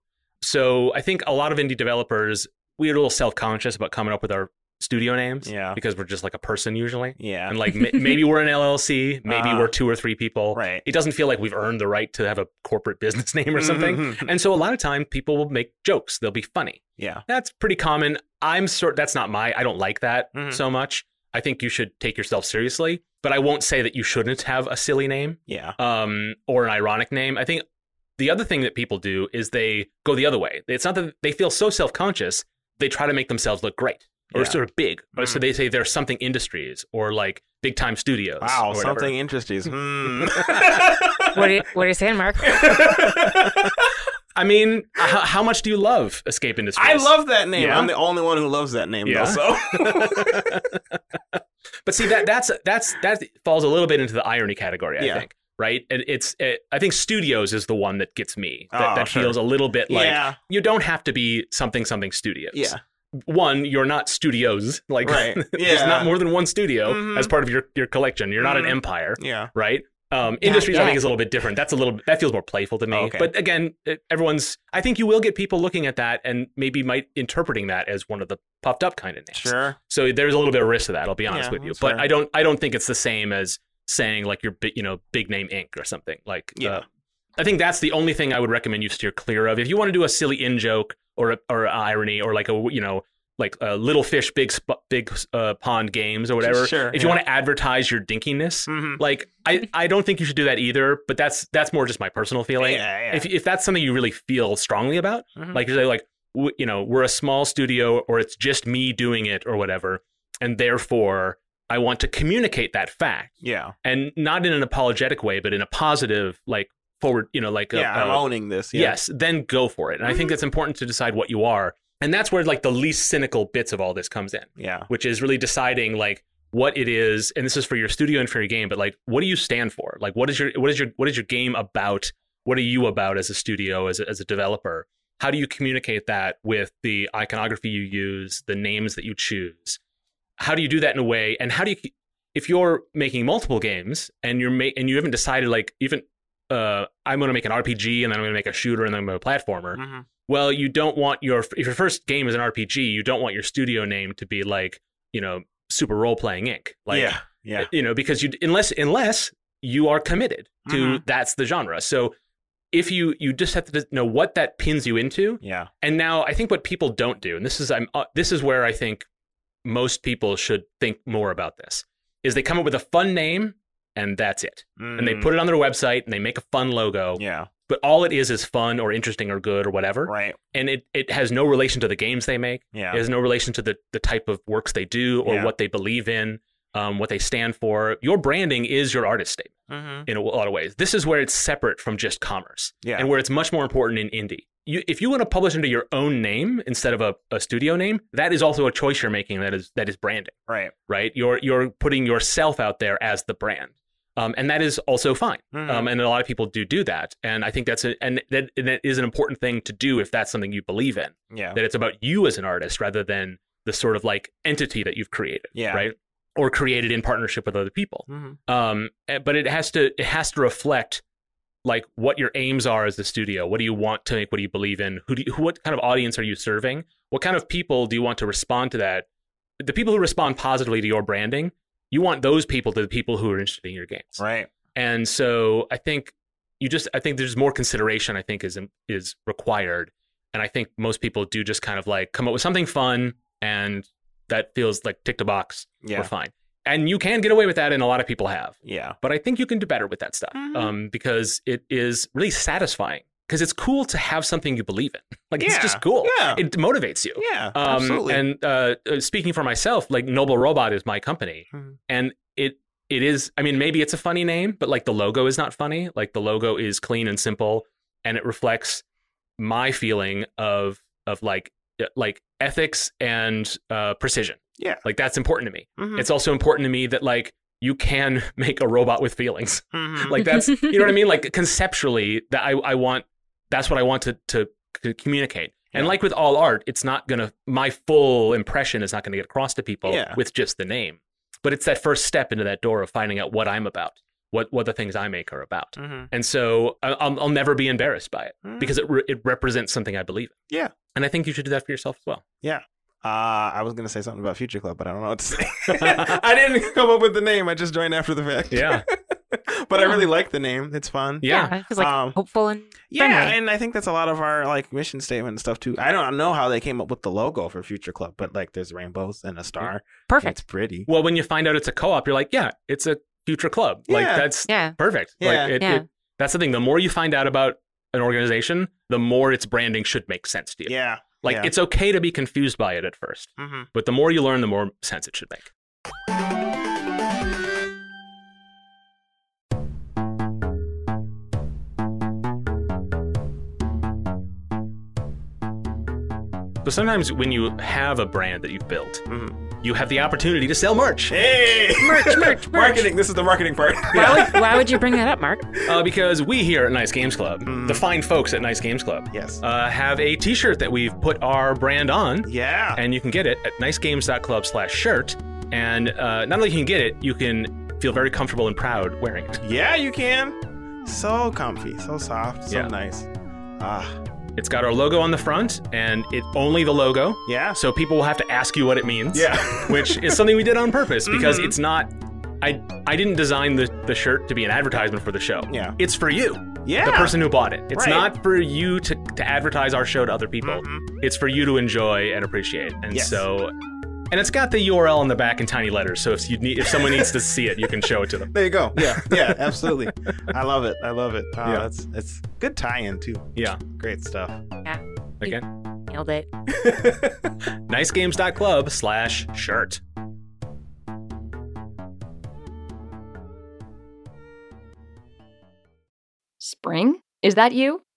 So I think a lot of indie developers, we're a little self-conscious about coming up with our studio names. Yeah. Because we're just like a person usually. Yeah. And like m- maybe we're an L L C. Maybe uh, we're two or three people. Right. It doesn't feel like we've earned the right to have a corporate business name or something. Mm-hmm. And so a lot of time people will make jokes. They'll be funny. Yeah. That's pretty common. I'm sort that's not my I don't like that mm-hmm. so much. I think you should take yourself seriously. But I won't say that you shouldn't have a silly name. Yeah. Um, or an ironic name. I think the other thing that people do is they go the other way. It's not that they feel so self-conscious, they try to make themselves look great. Or yeah. sort of big. Or mm. so they say there's something industries or like big time studios. Wow, something industries. Mm. What, are you, what are you saying, Mark? I mean, how, how much do you love Escape Industries? I love that name. Yeah. I'm the only one who loves that name, yeah. though. So. But see, that that's that's that falls a little bit into the irony category, I yeah. think. Right, and it's it, I think studios is the one that gets me. That, oh, that sure. feels a little bit like yeah. you don't have to be something something studios. Yeah. One, you're not studios. Like, right. yeah. there's not more than one studio mm-hmm. as part of your, your collection. You're not mm-hmm. an empire. Yeah. Right? Um, industries, yeah, yeah. I think, is a little bit different. That's a little, that feels more playful to me. Okay. But again, everyone's, I think you will get people looking at that and maybe might interpreting that as one of the puffed up kind of names. Sure. So there's a little bit of risk to that, I'll be honest yeah, with you. But fair. I don't, I don't think it's the same as saying like your, you know, big name Incorporated or something. Like, yeah. Uh, I think that's the only thing I would recommend you steer clear of. If you want to do a silly in joke or a, or a irony or like a you know like a little fish big sp- big uh, pond games or whatever. Sure, if yeah. you want to advertise your dinkiness, mm-hmm. like I, I don't think you should do that either. But that's that's more just my personal feeling. Yeah, yeah. If if that's something you really feel strongly about, mm-hmm. like you're like w- you know we're a small studio or it's just me doing it or whatever, and therefore I want to communicate that fact. Yeah, and not in an apologetic way, but in a positive like. Forward, you know, like yeah, a, I'm a, owning this. Yeah. Yes, then go for it. And mm-hmm. I think that's important to decide what you are, and that's where like the least cynical bits of all this comes in. Yeah, which is really deciding like what it is, and this is for your studio and for your game. But like, what do you stand for? Like, what is your what is your what is your game about? What are you about as a studio, as a, as a developer? How do you communicate that with the iconography you use, the names that you choose? How do you do that in a way? And how do you, if you're making multiple games and you're ma- and you haven't decided like even Uh, I'm going to make an R P G and then I'm going to make a shooter and then I'm going to make a platformer. Mm-hmm. Well, you don't want your, if your first game is an R P G, you don't want your studio name to be like, you know, Super Role Playing Incorporated. Like, yeah, yeah. You know, because you, unless, unless you are committed to mm-hmm. that's the genre. So if you, you just have to know what that pins you into. Yeah. And now I think what people don't do, and this is, I'm, uh, this is where I think most people should think more about this, is they come up with a fun name. And that's it. Mm. And they put it on their website and they make a fun logo. Yeah. But all it is is fun or interesting or good or whatever. Right. And it, it has no relation to the games they make. Yeah. It has no relation to the, the type of works they do or yeah. what they believe in, um, what they stand for. Your branding is your artist statement mm-hmm. in a lot of ways. This is where it's separate from just commerce yeah. and where it's much more important in indie. You, if you want to publish under your own name instead of a, a studio name, that is also a choice you're making that is that is branding. Right. Right. You're, you're putting yourself out there as the brand. Um, and that is also fine. Mm-hmm. Um, and a lot of people do do that. And I think that's a, and that, and that is an important thing to do if that's something you believe in. Yeah. That it's about you as an artist rather than the sort of like entity that you've created. Yeah. Right. Or created in partnership with other people. Mm-hmm. Um, but it has to, it has to reflect like what your aims are as the studio. What do you want to make? What do you believe in? Who do you, what kind of audience are you serving? What kind of people do you want to respond to that? The people who respond positively to your branding, you want those people to the people who are interested in your games. Right. And so I think you just, I think there's more consideration I think is, is required. And I think most people do just kind of like come up with something fun and that feels like tick the box. Yeah. We're fine. And you can get away with that. And a lot of people have. Yeah. But I think you can do better with that stuff mm-hmm. um, because it is really satisfying. Because it's cool to have something you believe in. Like, yeah, it's just cool. Yeah. It motivates you. Yeah, um, absolutely. And uh, speaking for myself, like, Noble Robot is my company. Mm-hmm. And it it is, I mean, maybe it's a funny name, but, like, the logo is not funny. Like, the logo is clean and simple. And it reflects my feeling of, of like, like ethics and uh, precision. Yeah. Like, that's important to me. Mm-hmm. It's also important to me that, like, you can make a robot with feelings. Mm-hmm. Like, that's, you know what I mean? Like, conceptually, that I, I want... That's what I want to, to, to communicate. Yeah. And like with all art, it's not going to, my full impression is not going to get across to people yeah. with just the name. But it's that first step into that door of finding out what I'm about, what what the things I make are about. Mm-hmm. And so I'll, I'll never be embarrassed by it mm-hmm. because it re- it represents something I believe in. Yeah. And I think you should do that for yourself as well. Yeah. Uh, I was going to say something about Future Club, but I don't know what to say. I didn't come up with the name. I just joined after the fact. Yeah. But yeah. I really like the name. It's fun. Yeah. yeah it's like um, hopeful and yeah, friendly. And I think that's a lot of our like mission statement and stuff too. I don't know how they came up with the logo for Future Club, but like there's rainbows and a star. Perfect. It's pretty. Well, when you find out it's a co-op, you're like, yeah, it's a Future Club. Yeah. Like that's yeah. perfect. Yeah. Like, it, yeah. it, that's the thing. The more you find out about an organization, the more its branding should make sense to you. Yeah. Like yeah. it's okay to be confused by it at first, mm-hmm. but the more you learn, the more sense it should make. So sometimes when you have a brand that you've built, mm-hmm. you have the opportunity to sell merch. Hey! Merch, merch, merch. Marketing. This is the marketing part. Yeah. Why, would, why would you bring that up, Mark? Uh, because we here at Nice Games Club, mm. the fine folks at Nice Games Club, yes, uh, have a t-shirt that we've put our brand on. Yeah. And you can get it at nicegames.club slash shirt. And uh, not only can you get it, you can feel very comfortable and proud wearing it. Yeah, you can. So comfy, so soft, so yeah. nice. Ah. It's got our logo on the front, and it only the logo. Yeah. So people will have to ask you what it means. Yeah. Which is something we did on purpose because mm-hmm. it's not. I I didn't design the the shirt to be an advertisement for the show. Yeah. It's for you. Yeah. The person who bought it. It's right. not for you to to advertise our show to other people. Mm-hmm. It's for you to enjoy and appreciate. And yes. so. And it's got the U R L on the back in tiny letters, so if you need, if someone needs to see it, you can show it to them. There you go. Yeah, yeah, absolutely. I love it. I love it. Oh, yeah. That's it's good tie-in too. Yeah, great stuff. Yeah. Again, nailed it. nicegames.club slash shirt. Spring? Is that you?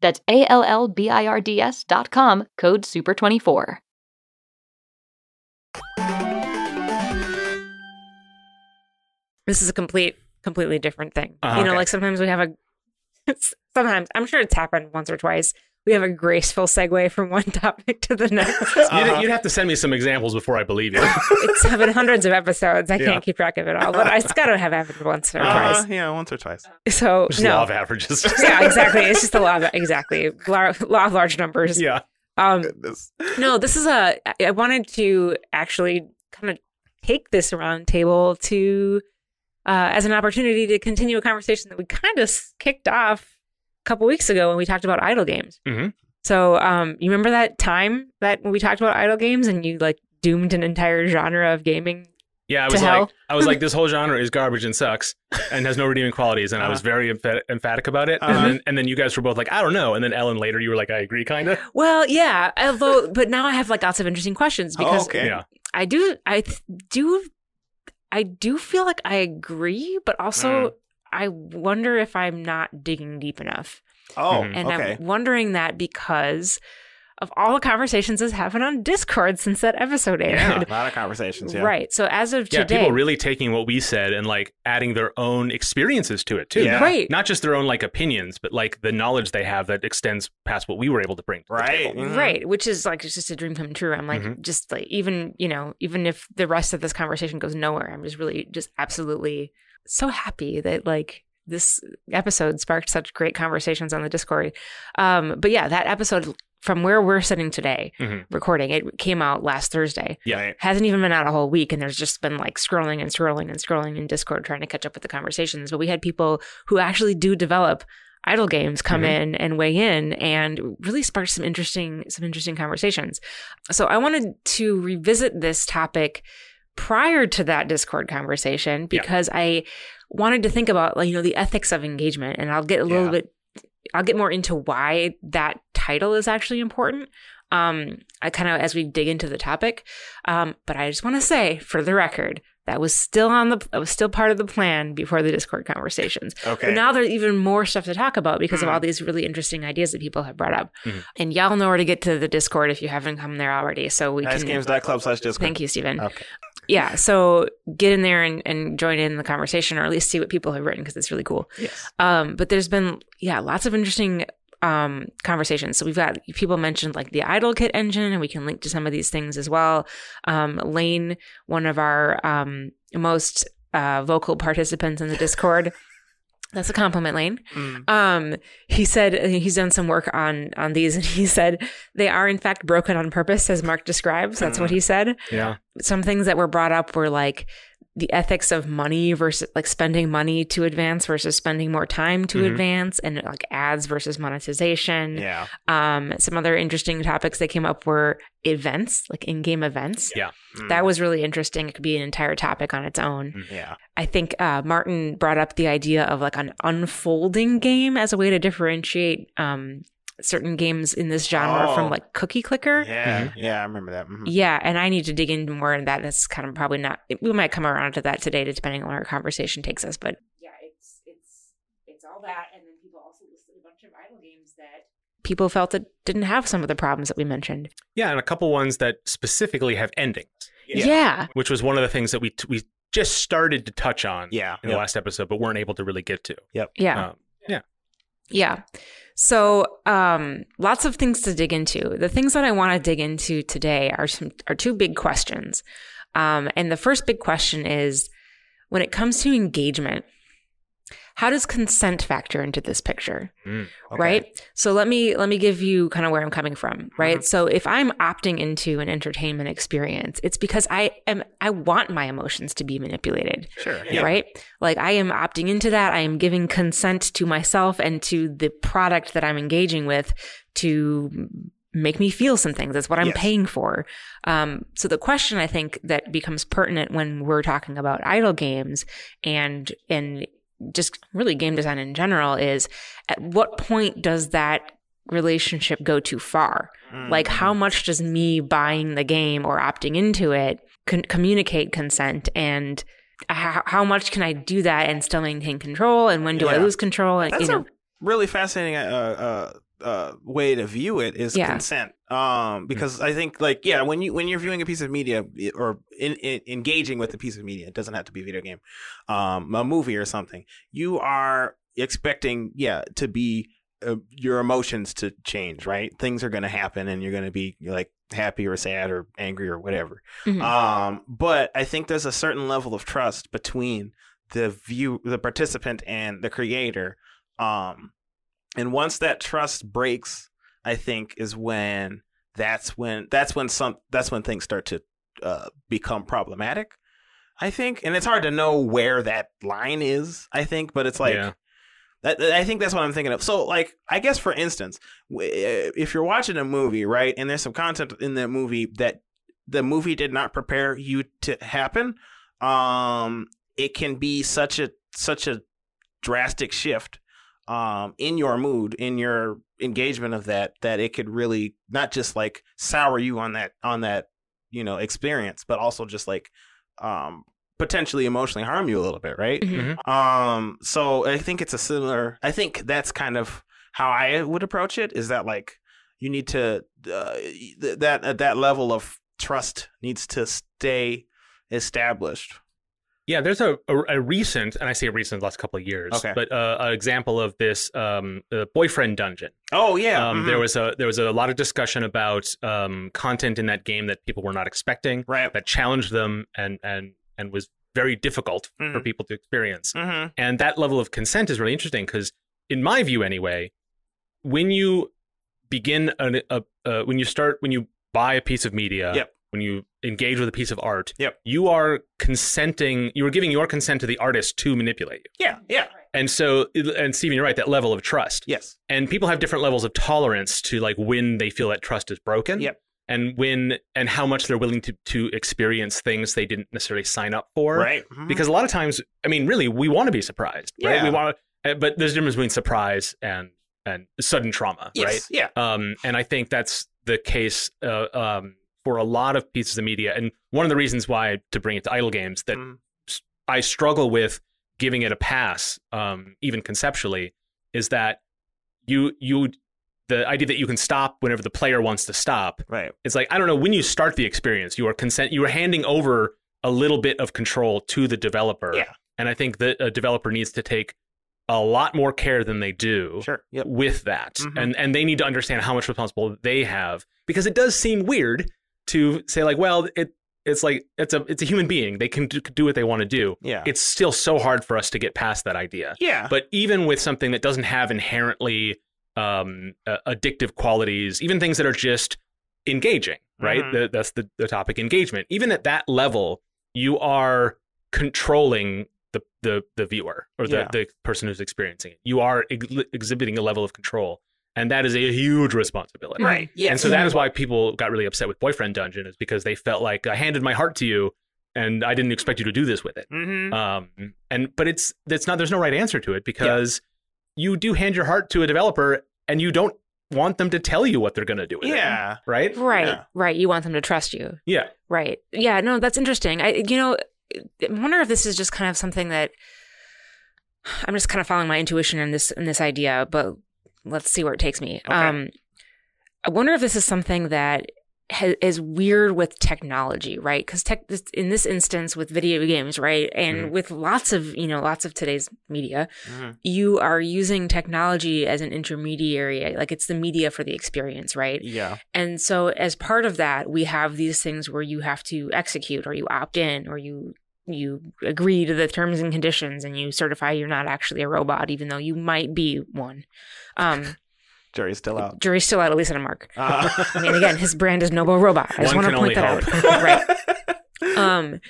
That's A-L-L-B-I-R-D-S dot com, code super twenty-four. This is a complete, completely different thing. Uh, you know, okay. like sometimes we have a, sometimes, I'm sure it's happened once or twice, we have a graceful segue from one topic to the next. Uh-huh. You'd, you'd have to send me some examples before I believe you. It's been hundreds of episodes. I yeah. can't keep track of it all, but I just got to have average once or uh, twice. Yeah, once or twice. So just no. law of averages. Yeah, exactly. It's just the law of exactly law, law of large numbers. Yeah. Um, Goodness. No, this is a. I wanted to actually kind of take this round table to uh, as an opportunity to continue a conversation that we kind of kicked off couple weeks ago when we talked about idle games. Mm-hmm. So um, you remember that time that when we talked about idle games and you like doomed an entire genre of gaming? Yeah, I was like, hell? I was like, this whole genre is garbage and sucks and has no redeeming qualities, and uh-huh. I was very emph- emphatic about it. Uh-huh. And then, and then you guys were both like, I don't know, and then Ellen later you were like, I agree, kind of. Well, yeah, although but now I have like lots of interesting questions because oh, okay. yeah. I do, I th- do, I do feel like I agree, but also. Mm. I wonder if I'm not digging deep enough. Oh, and okay. I'm wondering that because of all the conversations that's happened on Discord since that episode aired. Yeah, a lot of conversations, yeah. Right. So as of yeah, today... Yeah, people really taking what we said and, like, adding their own experiences to it, too. Yeah. Right. Not just their own, like, opinions, but, like, the knowledge they have that extends past what we were able to bring to right. the table. Mm-hmm. Right, which is, like, it's just a dream come true. I'm, like, mm-hmm. just, like, even, you know, even if the rest of this conversation goes nowhere, I'm just really just absolutely... so happy that like this episode sparked such great conversations on the Discord. Um, but yeah, that episode from where we're sitting today, mm-hmm. recording, it came out last Thursday. Yeah. It hasn't even been out a whole week. And there's just been like scrolling and scrolling and scrolling in Discord trying to catch up with the conversations. But we had people who actually do develop idle games come mm-hmm. in and weigh in and really sparked some interesting, some interesting conversations. So I wanted to revisit this topic prior to that Discord conversation because yeah. I wanted to think about, like, you know, the ethics of engagement, and I'll get a little yeah. bit, I'll get more into why that title is actually important. Um, I kind of, as we dig into the topic, um, but I just want to say for the record, that was still on the, that was still part of the plan before the Discord conversations. Okay. But now there's even more stuff to talk about because mm-hmm. of all these really interesting ideas that people have brought up. Mm-hmm. And y'all know where to get to the Discord if you haven't come there already. So we nice can. nice games dot club slash discord. Thank you, Stephen. Okay. Yeah. So get in there and, and join in the conversation, or at least see what people have written because it's really cool. Yes. Um, but there's been, yeah, lots of interesting um, conversations. So we've got people mentioned like the Idle Kit engine, and we can link to some of these things as well. Um, Lane, one of our um, most uh, vocal participants in the Discord. That's a compliment, Lane. Mm. Um, he said he's done some work on on these, and he said they are in fact broken on purpose, as Mark describes. That's mm. what he said. Yeah. Some things that were brought up were like the ethics of money versus like spending money to advance versus spending more time to mm-hmm. advance, and like ads versus monetization. Yeah. Um, some other interesting topics that came up were events, like in-game events. Yeah. Mm. That was really interesting. It could be an entire topic on its own. Yeah. I think uh, Martin brought up the idea of like an unfolding game as a way to differentiate um, certain games in this genre oh. from like Cookie Clicker. Yeah. Mm-hmm. Yeah. I remember that. Mm-hmm. Yeah. And I need to dig into more in that. That's kind of probably not, we might come around to that today, depending on where our conversation takes us. But yeah, it's, it's, it's all that. And then people also listed a bunch of idle games that people felt that didn't have some of the problems that we mentioned. Yeah. And a couple ones that specifically have endings. Yeah. yeah. Which was one of the things that we, t- we just started to touch on yeah. in the yep. last episode, but weren't able to really get to. Yep. Yeah. Um, yeah. Yeah. So um, lots of things to dig into. The things that I want to dig into today are some, are two big questions. Um, and the first big question is, when it comes to engagement, how does consent factor into this picture? Mm, okay. Right? So let me let me give you kind of where I'm coming from, right? Mm-hmm. So if I'm opting into an entertainment experience, it's because I am I want my emotions to be manipulated. Sure. Yeah. Right? Like I am opting into that. I am giving consent to myself and to the product that I'm engaging with to make me feel some things. That's what I'm yes. paying for. Um, so the question I think that becomes pertinent when we're talking about idle games and and just really game design in general is, at what point does that relationship go too far? Mm. Like, how much does me buying the game or opting into it con- communicate consent, and h- how much can I do that and still maintain control, and when do yeah. I lose control? And, That's you know, a really fascinating uh, uh, uh, way to view it is yeah. consent. Um, because mm-hmm. I think like, yeah, when you, when you're viewing a piece of media or in, in, engaging with a piece of media, it doesn't have to be a video game, um, a movie or something, you are expecting, yeah, to be, uh, your emotions to change, right? Things are going to happen and you're going to be like happy or sad or angry or whatever. Mm-hmm. Um, but I think there's a certain level of trust between the view, the participant and the creator. Um, and once that trust breaks, I think is when that's when that's when some that's when things start to uh, become problematic, I think. And it's hard to know where that line is, I think. But it's like yeah. that, I think that's what I'm thinking of. So, like, I guess, for instance, if you're watching a movie, right, and there's some content in that movie that the movie did not prepare you to happen, um, it can be such a such a drastic shift um, in your mood, in your engagement of that, that it could really not just like sour you on that, on that, you know, experience, but also just like, um, potentially emotionally harm you a little bit. Right. Mm-hmm. Um, so I think it's a similar, I think that's kind of how I would approach it, is that like, you need to, uh, th- that, uh, that level of trust needs to stay established. Yeah, there's a, a, a recent, and I say recent, last couple of years, okay. but uh, an example of this, um, uh, Boyfriend Dungeon. Oh yeah, um, mm-hmm. there was a there was a lot of discussion about um, content in that game that people were not expecting, right. that challenged them and and and was very difficult mm. for people to experience. Mm-hmm. And that level of consent is really interesting because, in my view, anyway, when you begin a, a uh, when you start when you buy a piece of media. Yep. When you engage with a piece of art, yep. you are consenting, you are giving your consent to the artist to manipulate you. Yeah, yeah. And so, and Stephen, you're right, that level of trust. Yes. And people have different levels of tolerance to like when they feel that trust is broken. Yep. and when and how much they're willing to to experience things they didn't necessarily sign up for. Right. Mm-hmm. Because a lot of times, I mean, really, we want to be surprised, right? Yeah. We want to, but there's a difference between surprise and and sudden trauma, yes. right? Yeah. Um, and I think that's the case uh, um, for a lot of pieces of media. And one of the reasons why, to bring it to idle games, that mm. I struggle with giving it a pass, um, even conceptually, is that you you the idea that you can stop whenever the player wants to stop. Right. It's like, I don't know, when you start the experience, you are consent you are handing over a little bit of control to the developer. Yeah. And I think that a developer needs to take a lot more care than they do sure. yep. with that. Mm-hmm. And and they need to understand how much responsible they have, because it does seem weird to say, like, well, it It's like it's a it's a human being. They can do what they want to do. Yeah. It's still so hard for us to get past that idea. Yeah. But even with something that doesn't have inherently um, uh, addictive qualities, even things that are just engaging, right? Mm-hmm. The, that's the, the topic, engagement. Even at that level, you are controlling the the, the viewer or the, yeah. the person who's experiencing it. You are ex- exhibiting a level of control. And that is a huge responsibility. Right. Yes. And so that is why people got really upset with Boyfriend Dungeon, is because they felt like, I handed my heart to you and I didn't expect you to do this with it. Mm-hmm. Um, and but it's that's not there's no right answer to it, because yeah. you do hand your heart to a developer and you don't want them to tell you what they're going to do with yeah. it. Right? Right. Yeah. Right. You want them to trust you. Yeah. Right. Yeah. No, that's interesting. I, you know, I wonder if this is just kind of something that I'm just kind of following my intuition in this in this idea, but let's see where it takes me. Okay. Um, I wonder if this is something that ha- is weird with technology, right? Because tech, in this instance, with video games, right, and mm-hmm. with lots of you know lots of today's media, mm-hmm. you are using technology as an intermediary, like it's the media for the experience, right? Yeah. And so, as part of that, we have these things where you have to execute, or you opt in, or you. you agree to the terms and conditions, and you certify you're not actually a robot, even though you might be one. Um, jury's still out. Jury's still out, at least on a mark. Uh. I mean, again, his brand is Noble Robot. I just one want to point that hope. out. Right. Um,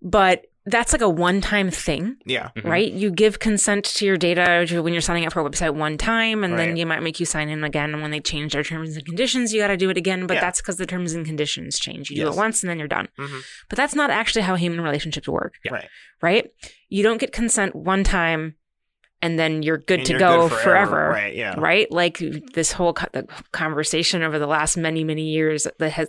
but that's like a one-time thing. Yeah. Mm-hmm. Right? You give consent to your data when you're signing up for a website one time, and right. then you might make you sign in again. And when they change their terms and conditions, you got to do it again. But yeah. that's because the terms and conditions change. You yes. do it once, and then you're done. Mm-hmm. But that's not actually how human relationships work. Yeah. Right. Right? You don't get consent one time, and then you're good and to you're go good forever. forever. Right, yeah. Right? Like this whole co- conversation over the last many, many years that has,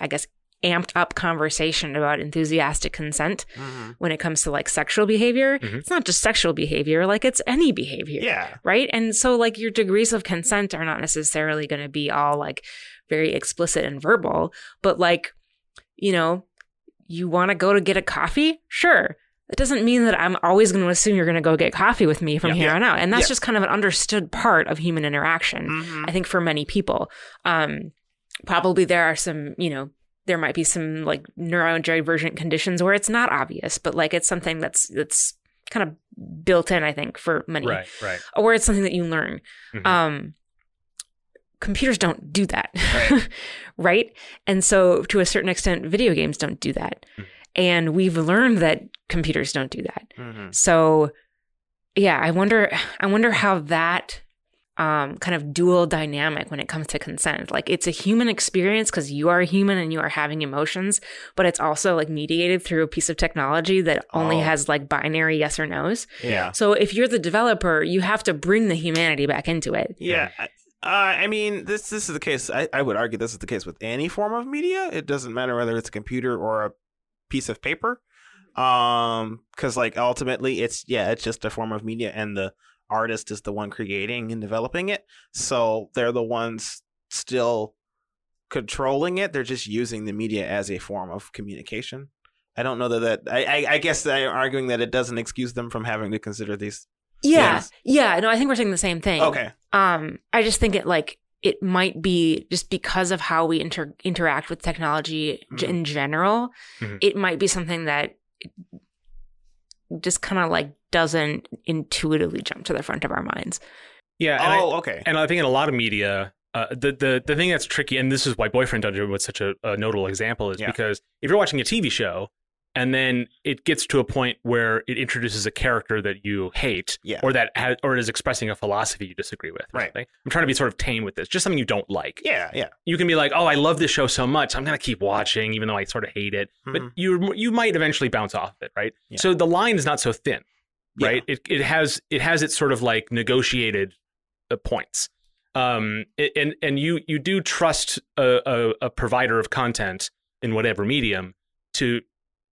I guess, amped up conversation about enthusiastic consent mm-hmm. when it comes to like sexual behavior. Mm-hmm. It's not just sexual behavior, like it's any behavior. Yeah. Right. And so like your degrees of consent are not necessarily going to be all like very explicit and verbal, but like, you know, you want to go to get a coffee? Sure. That doesn't mean that I'm always going to assume you're going to go get coffee with me from yeah. here on out. And that's yeah. just kind of an understood part of human interaction. Mm-hmm. I think for many people, um, probably there are some, you know, there might be some like neurodivergent conditions where it's not obvious, but like it's something that's that's kind of built in, I think, for many. Right, right. Or it's something that you learn. Mm-hmm. Um, computers don't do that, right. right? And so to a certain extent, video games don't do that. Mm-hmm. And we've learned that computers don't do that. Mm-hmm. So yeah, I wonder, I wonder how that Um, kind of dual dynamic when it comes to consent. Like it's a human experience because you are a human and you are having emotions, but it's also like mediated through a piece of technology that only oh. has like binary yes or nos. Yeah. So if you're the developer, you have to bring the humanity back into it. Yeah. Uh, I mean, this this is the case. I, I would argue this is the case with any form of media. It doesn't matter whether it's a computer or a piece of paper. Um, because like ultimately it's, yeah, it's just a form of media, and the artist is the one creating and developing it, so they're the ones still controlling it. They're just using the media as a form of communication. I don't know that that I, I, I guess I'm arguing that it doesn't excuse them from having to consider these. Yeah, things. yeah. No, I think we're saying the same thing. Okay. Um, I just think it like it might be just because of how we inter- interact with technology mm-hmm. in general. Mm-hmm. It might be something that just kind of like doesn't intuitively jump to the front of our minds. Yeah. And oh, I, okay. And I think in a lot of media, uh, the, the the thing that's tricky, and this is why Boyfriend Dungeon was such a, a notable example, is yeah. because if you're watching a T V show And then it gets to a point where it introduces a character that you hate, yeah. or that ha- or is expressing a philosophy you disagree with. Right. Something. I'm trying to be sort of tame with this. Just something you don't like. Yeah, yeah. You can be like, oh, I love this show so much. I'm going to keep watching, even though I sort of hate it. Mm-hmm. But you you might eventually bounce off of it, right? Yeah. So the line is not so thin, right? Yeah. It it has it has its sort of like negotiated uh, points. Um, it, and and you you do trust a, a, a provider of content in whatever medium to...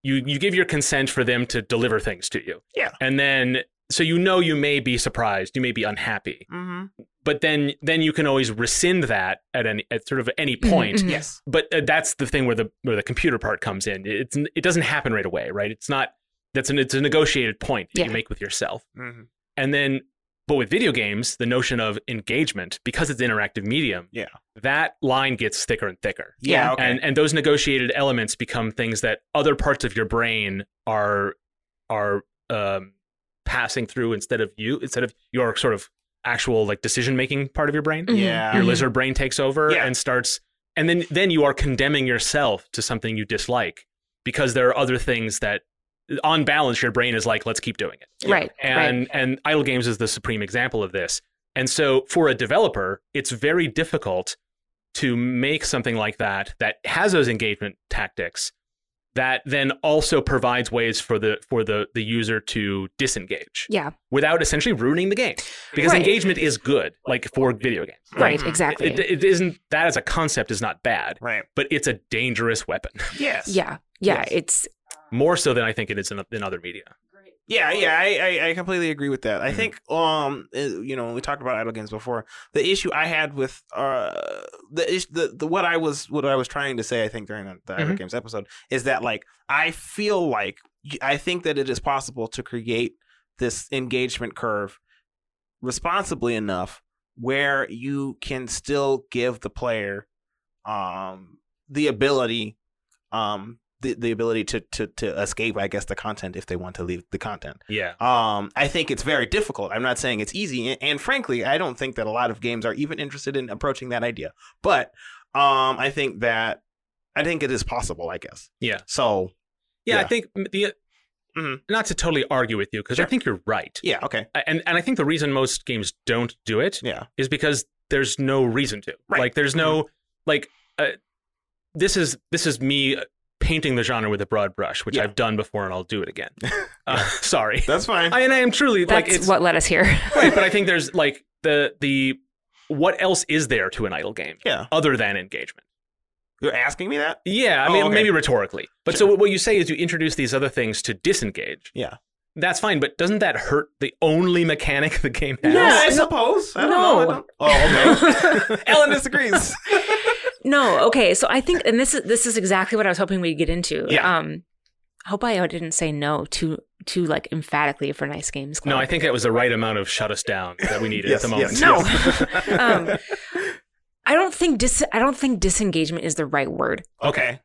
You you give your consent for them to deliver things to you. Yeah. And then, so you know you may be surprised, you may be unhappy. Mm-hmm. But then then you can always rescind that at any at sort of any point. Mm-hmm. Yes. But uh, that's the thing where the where the computer part comes in. It's it doesn't happen right away, right? It's not that's an it's a negotiated point that yeah. you make with yourself. Mm-hmm. And then, but with video games, the notion of engagement, because it's interactive medium, yeah. that line gets thicker and thicker. Yeah, okay. And and those negotiated elements become things that other parts of your brain are are um, passing through instead of you, instead of your sort of actual like decision making part of your brain. Mm-hmm. Yeah, your mm-hmm. lizard brain takes over yeah. and starts, and then then you are condemning yourself to something you dislike because there are other things that. On balance, your brain is like, let's keep doing it. Right. And right. and Idle Games is the supreme example of this. And so for a developer, it's very difficult to make something like that that has those engagement tactics that then also provides ways for the for the, the user to disengage. Yeah. Without essentially ruining the game. Because right. engagement is good, like for video games. Right, right. Exactly. It, it, it isn't that as a concept is not bad. Right. But it's a dangerous weapon. Yes. Yeah. Yeah. Yes. It's more so than I think it is in, in other media. Yeah, yeah, I, I, I completely agree with that. I mm-hmm. think, um, you know, we talked about Idle Games before. The issue I had with uh, the is the, the what I was what I was trying to say, I think during the, the mm-hmm. Idle Games episode, is that like I feel like I think that it is possible to create this engagement curve responsibly enough where you can still give the player um the ability um. The, the ability to, to to escape, I guess, the content if they want to leave the content. Yeah. Um, I think it's very difficult. I'm not saying it's easy. And, and frankly, I don't think that a lot of games are even interested in approaching that idea. But um, I think that I think it is possible, I guess. Yeah. So. Yeah, yeah. I think the mm-hmm. not to totally argue with you, because sure. I think you're right. Yeah. OK. And and I think the reason most games don't do it yeah. is because there's no reason to. Right. Like there's no mm-hmm. like uh, this is this is me. Painting the genre with a broad brush, which yeah. I've done before, and I'll do it again. Uh, sorry, that's fine. I, and I am truly that's like it's what led us here. Right, but I think there's like the the what else is there to an idle game? Yeah. Other than engagement. You're asking me that? Yeah, I oh, mean okay. maybe rhetorically, but sure. so what you say is you introduce these other things to disengage. Yeah. That's fine, but doesn't that hurt the only mechanic the game has? Yeah, I suppose. I don't no. know. I don't... Oh, okay. Ellen disagrees. No, okay, so I think, and this is this is exactly what I was hoping we'd get into. Yeah. Um, hope I didn't say no too, too like, emphatically for Nice Games Club. No, I think that was the right amount of shut us down that we needed yes, at the moment. Yes, no. Yes. um, I don't think dis- I don't think disengagement is the right word. Okay.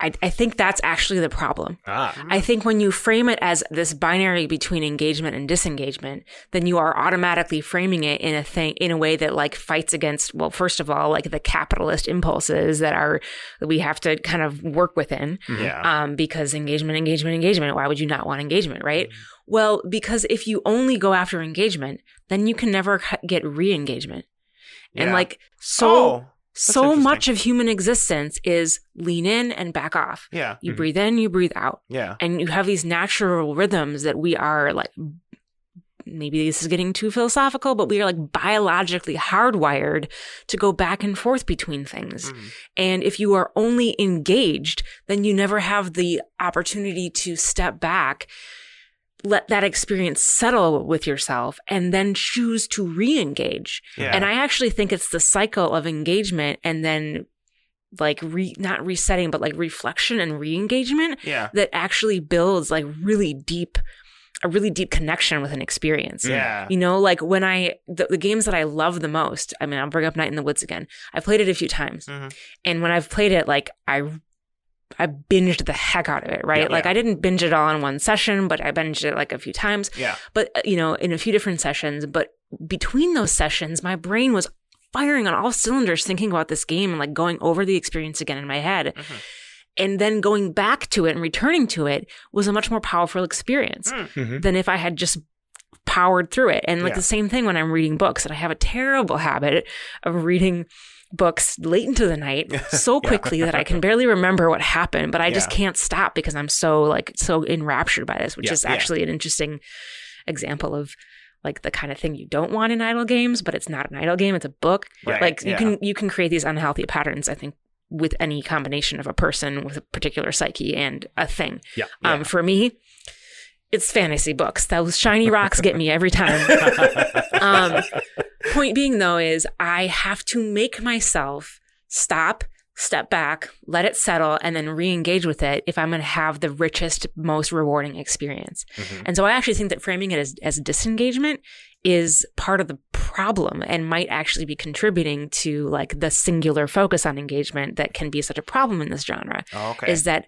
I, I think that's actually the problem. Ah. I think when you frame it as this binary between engagement and disengagement, then you are automatically framing it in a thing in a way that like fights against, well, first of all, like the capitalist impulses that are that we have to kind of work within. Yeah. Um, because engagement, engagement, engagement. Why would you not want engagement, right? Mm-hmm. Well, because if you only go after engagement, then you can never get re-engagement. Yeah. And like so. Oh. So much of human existence is lean in and back off. Yeah. You mm-hmm. breathe in, you breathe out. Yeah. And you have these natural rhythms that we are like, maybe this is getting too philosophical, but we are like biologically hardwired to go back and forth between things. Mm-hmm. And if you are only engaged, then you never have the opportunity to step back, let that experience settle with yourself, and then choose to re-engage. Yeah. And I actually think it's the cycle of engagement and then like re- not resetting, but like reflection and re-engagement yeah. that actually builds like really deep, a really deep connection with an experience. Yeah. You know, like when I, the, the games that I love the most, I mean, I'll bring up Night in the Woods again. I've played it a few times. Mm-hmm. And when I've played it, like I I binged the heck out of it, right? Yeah, like yeah. I didn't binge it all in one session, but I binged it like a few times. Yeah. But, you know, in a few different sessions. But between those sessions, my brain was firing on all cylinders thinking about this game and like going over the experience again in my head. Mm-hmm. and then going back to it and returning to it was a much more powerful experience mm-hmm. than if I had just powered through it. And like yeah. the same thing when I'm reading books, and I have a terrible habit of reading books late into the night so quickly yeah. that I can barely remember what happened, but I yeah. just can't stop because I'm so like so enraptured by this, which yeah. is actually yeah. an interesting example of like the kind of thing you don't want in idle games, but it's not an idle game, it's a book. Right. Like you yeah. can you can create these unhealthy patterns, I think, with any combination of a person with a particular psyche and a thing. Yeah. Um, yeah. For me, it's fantasy books. Those shiny rocks get me every time. um, point being, though, is I have to make myself stop, step back, let it settle, and then re-engage with it if I'm going to have the richest, most rewarding experience. Mm-hmm. And so I actually think that framing it as, as disengagement is part of the problem and might actually be contributing to like the singular focus on engagement that can be such a problem in this genre. Oh, okay. Is that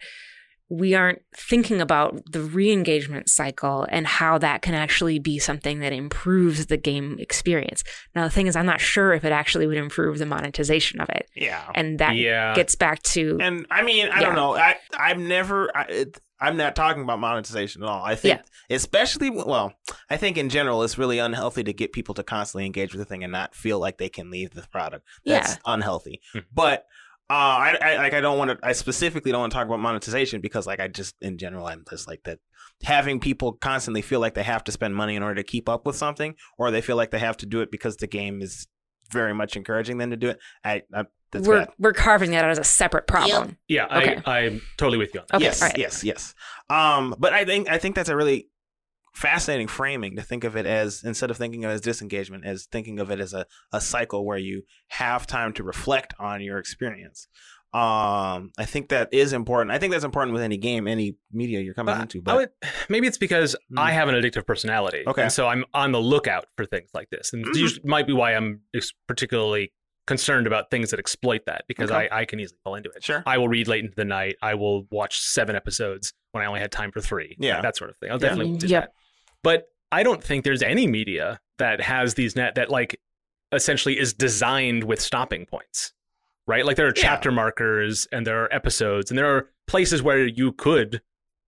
we aren't thinking about the re-engagement cycle and how that can actually be something that improves the game experience. Now, the thing is, I'm not sure if it actually would improve the monetization of it. Yeah. And that yeah. gets back to... And I mean, I yeah. don't know. I, I've never... I, it, I'm not talking about monetization at all. I think yeah. especially, well, I think in general, it's really unhealthy to get people to constantly engage with the thing and not feel like they can leave the product. That's yeah. unhealthy. But... Uh, I, I like I don't want to. I specifically don't want to talk about monetization because, like, I just in general, I'm just like that. Having people constantly feel like they have to spend money in order to keep up with something, or they feel like they have to do it because the game is very much encouraging them to do it. I, I that's we're bad. We're carving that out as a separate problem. Yep. Yeah, okay. I, I'm totally with you on that. Okay. Yes, right. yes, yes. Um, but I think I think that's a really fascinating framing to think of it as, instead of thinking of it as disengagement, as thinking of it as a, a cycle where you have time to reflect on your experience. Um, I think that is important. I think that's important with any game, any media you're coming but into. But I would, maybe it's because mm. I have an addictive personality. Okay. And so I'm on the lookout for things like this. And mm-hmm. this might be why I'm particularly concerned about things that exploit that, because okay. I, I can easily fall into it. Sure. I will read late into the night. I will watch seven episodes when I only had time for three. Yeah. Like that sort of thing. I'll definitely yeah. do yeah. that. But I don't think there's any media that has these net that like essentially is designed with stopping points, right? Like there are chapter yeah. markers and there are episodes and there are places where you could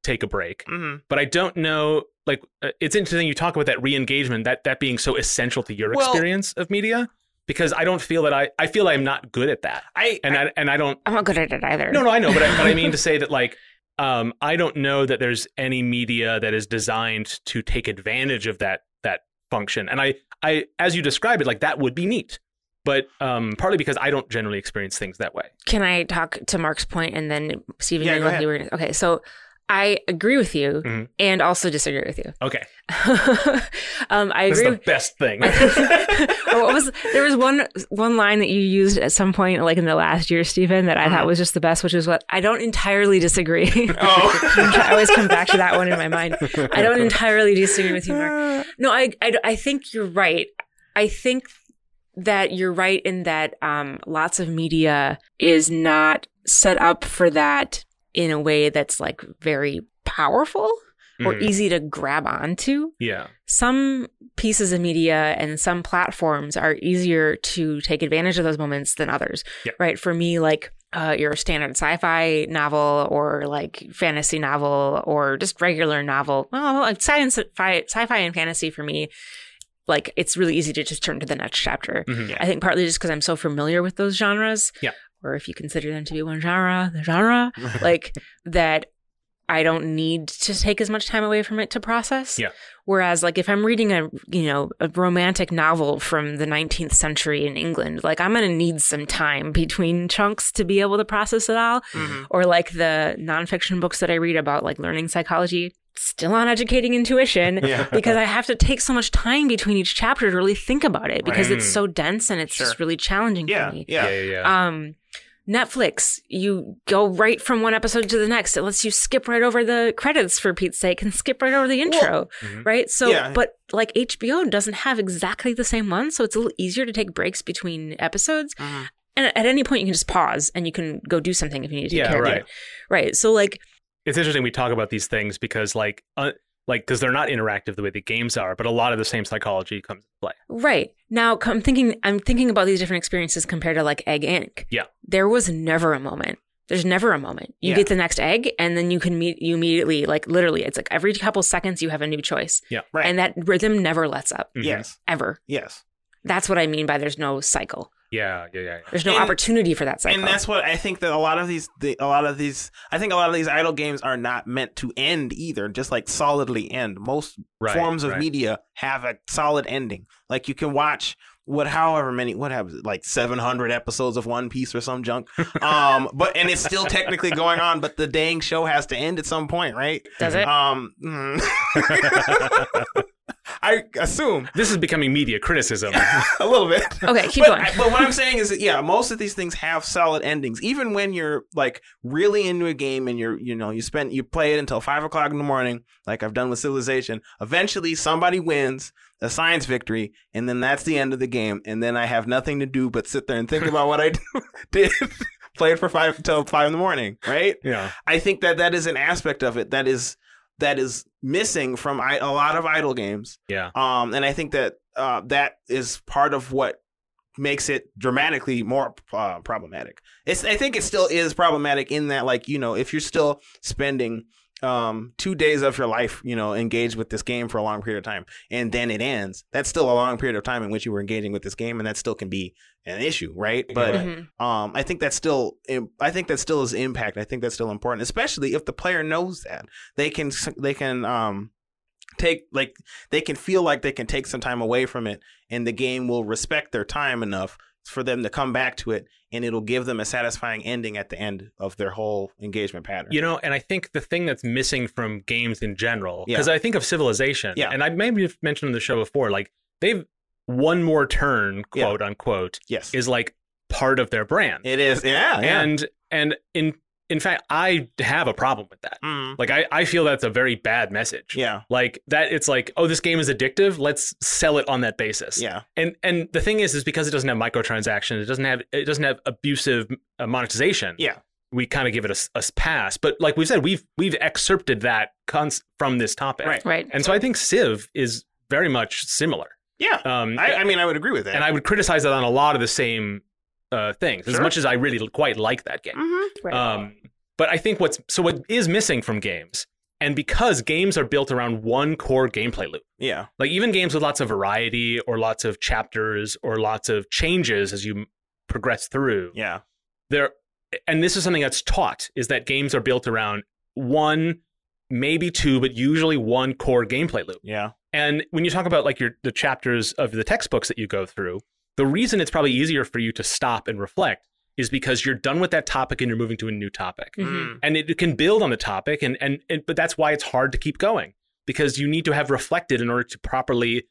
take a break. Mm-hmm. But I don't know, like uh, it's interesting you talk about that re-engagement, that, that being so essential to your well, experience of media, because I don't feel that I, I feel I'm not good at that. I and I, I and I don't I'm not good at it either. No, no, I know, but I, but I mean to say that like. Um, I don't know that there's any media that is designed to take advantage of that that function. And I, I as you describe it, like that would be neat. But um, partly because I don't generally experience things that way. Can I talk to Mark's point and then Stephen? Yeah, go ahead. Were, okay, so I agree with you mm-hmm. and also disagree with you. Okay. um, I this agree. Is the best thing. What was, there was one one line that you used at some point, like in the last year, Stephen, that I mm-hmm. thought was just the best, which is what I don't entirely disagree. Oh. I always come back to that one in my mind. I don't entirely disagree with you, Mark. No, I, I, I think you're right. I think that you're right in that um, lots of media is not set up for that in a way that's like very powerful or mm. easy to grab onto. Yeah. Some pieces of media and some platforms are easier to take advantage of those moments than others. Yep. Right. For me, like uh, your standard sci-fi novel or like fantasy novel or just regular novel. Well, like science, sci-fi, sci-fi and fantasy for me, like it's really easy to just turn to the next chapter. Mm-hmm. Yeah. I think partly just because I'm so familiar with those genres. Yeah. Or if you consider them to be one genre, the genre, like that I don't need to take as much time away from it to process. Yeah. Whereas like if I'm reading a, you know, a romantic novel from the nineteenth century in England, like I'm going to need some time between chunks to be able to process it all. Mm-hmm. Or like the nonfiction books that I read about like learning psychology, still on educating intuition yeah. because I have to take so much time between each chapter to really think about it because right. it's so dense and it's sure. just really challenging yeah. for me. Yeah. Yeah, yeah, yeah. Um, Netflix, you go right from one episode to the next. It lets you skip right over the credits for Pete's sake and skip right over the intro, well, right? So, yeah. but like H B O doesn't have exactly the same one, so it's a little easier to take breaks between episodes. Mm-hmm. And at any point, you can just pause and you can go do something if you need to take yeah, care right. of it. Right. So like... It's interesting we talk about these things because like uh, like because they're not interactive the way the games are, but a lot of the same psychology comes into play. Right. Now I'm thinking I'm thinking about these different experiences compared to like Egg Incorporated. Yeah. There was never a moment There's never a moment. You yeah. get the next egg, and then you can meet you immediately, like literally, it's like every couple seconds you have a new choice. Yeah, right. And that rhythm never lets up. Mm-hmm. Yes. Ever. Yes. That's what I mean by there's no cycle. Yeah, yeah, yeah. There's no and, opportunity for that cycle. And that's what I think that a lot of these, the, a lot of these, I think a lot of these idle games are not meant to end either, just like solidly end. Most right, forms of right. media have a solid ending. Like you can watch what, however many, what happens, like seven hundred episodes of One Piece or some junk. Um, but, and it's still technically going on, but the dang show has to end at some point, right? Does it? Um, mm. I assume this is becoming media criticism a little bit. Okay, keep but, going. But what I'm saying is that, yeah, most of these things have solid endings. Even when you're like really into a game and you're, you know, you spend, you play it until five o'clock in the morning, like I've done with Civilization. Eventually, somebody wins, assigns victory, and then that's the end of the game. And then I have nothing to do but sit there and think about what I did. Play it for five until five in the morning, right? Yeah. I think that that is an aspect of it that is. that is missing from I- a lot of idle games. Yeah. Um, and I think that uh, that is part of what makes it dramatically more uh, problematic. It's, I think it still is problematic in that, like, you know, if you're still spending um, two days of your life, you know, engaged with this game for a long period of time, and then it ends, that's still a long period of time in which you were engaging with this game, and that still can be an issue, right? But mm-hmm. um, I think that's still, I think that still is impact. I think that's still important, especially if the player knows that they can, they can um, take, like they can feel like they can take some time away from it, and the game will respect their time enough for them to come back to it, and it'll give them a satisfying ending at the end of their whole engagement pattern. You know, and I think the thing that's missing from games in general, because yeah. I think of Civilization, yeah. and I maybe have mentioned on the show before, like they've one more turn, quote yeah. unquote, yes. is like part of their brand. It is, yeah. yeah. And and in in fact, I have a problem with that. Mm. Like I, I feel that's a very bad message. Yeah. Like that it's like, oh, this game is addictive, let's sell it on that basis. Yeah. And and the thing is is because it doesn't have microtransactions, it doesn't have it doesn't have abusive monetization. Yeah. We kind of give it a, a pass, but like we've said, we've we've excerpted that cons- from this topic. Right. Right. And so I think Civ is very much similar. Yeah. Um, I, I mean, I would agree with that. And I would criticize that on a lot of the same uh, things, sure. as much as I really quite like that game. Mm-hmm. Right. Um, but I think what's so what is missing from games, and because games are built around one core gameplay loop. Yeah. Like even games with lots of variety or lots of chapters or lots of changes as you progress through. Yeah. There, and this is something that's taught, is that games are built around one, maybe two, but usually one core gameplay loop. Yeah. And when you talk about like your the chapters of the textbooks that you go through, the reason it's probably easier for you to stop and reflect is because you're done with that topic and you're moving to a new topic. Mm-hmm. And it can build on the topic, and, and and but that's why it's hard to keep going, because you need to have reflected in order to properly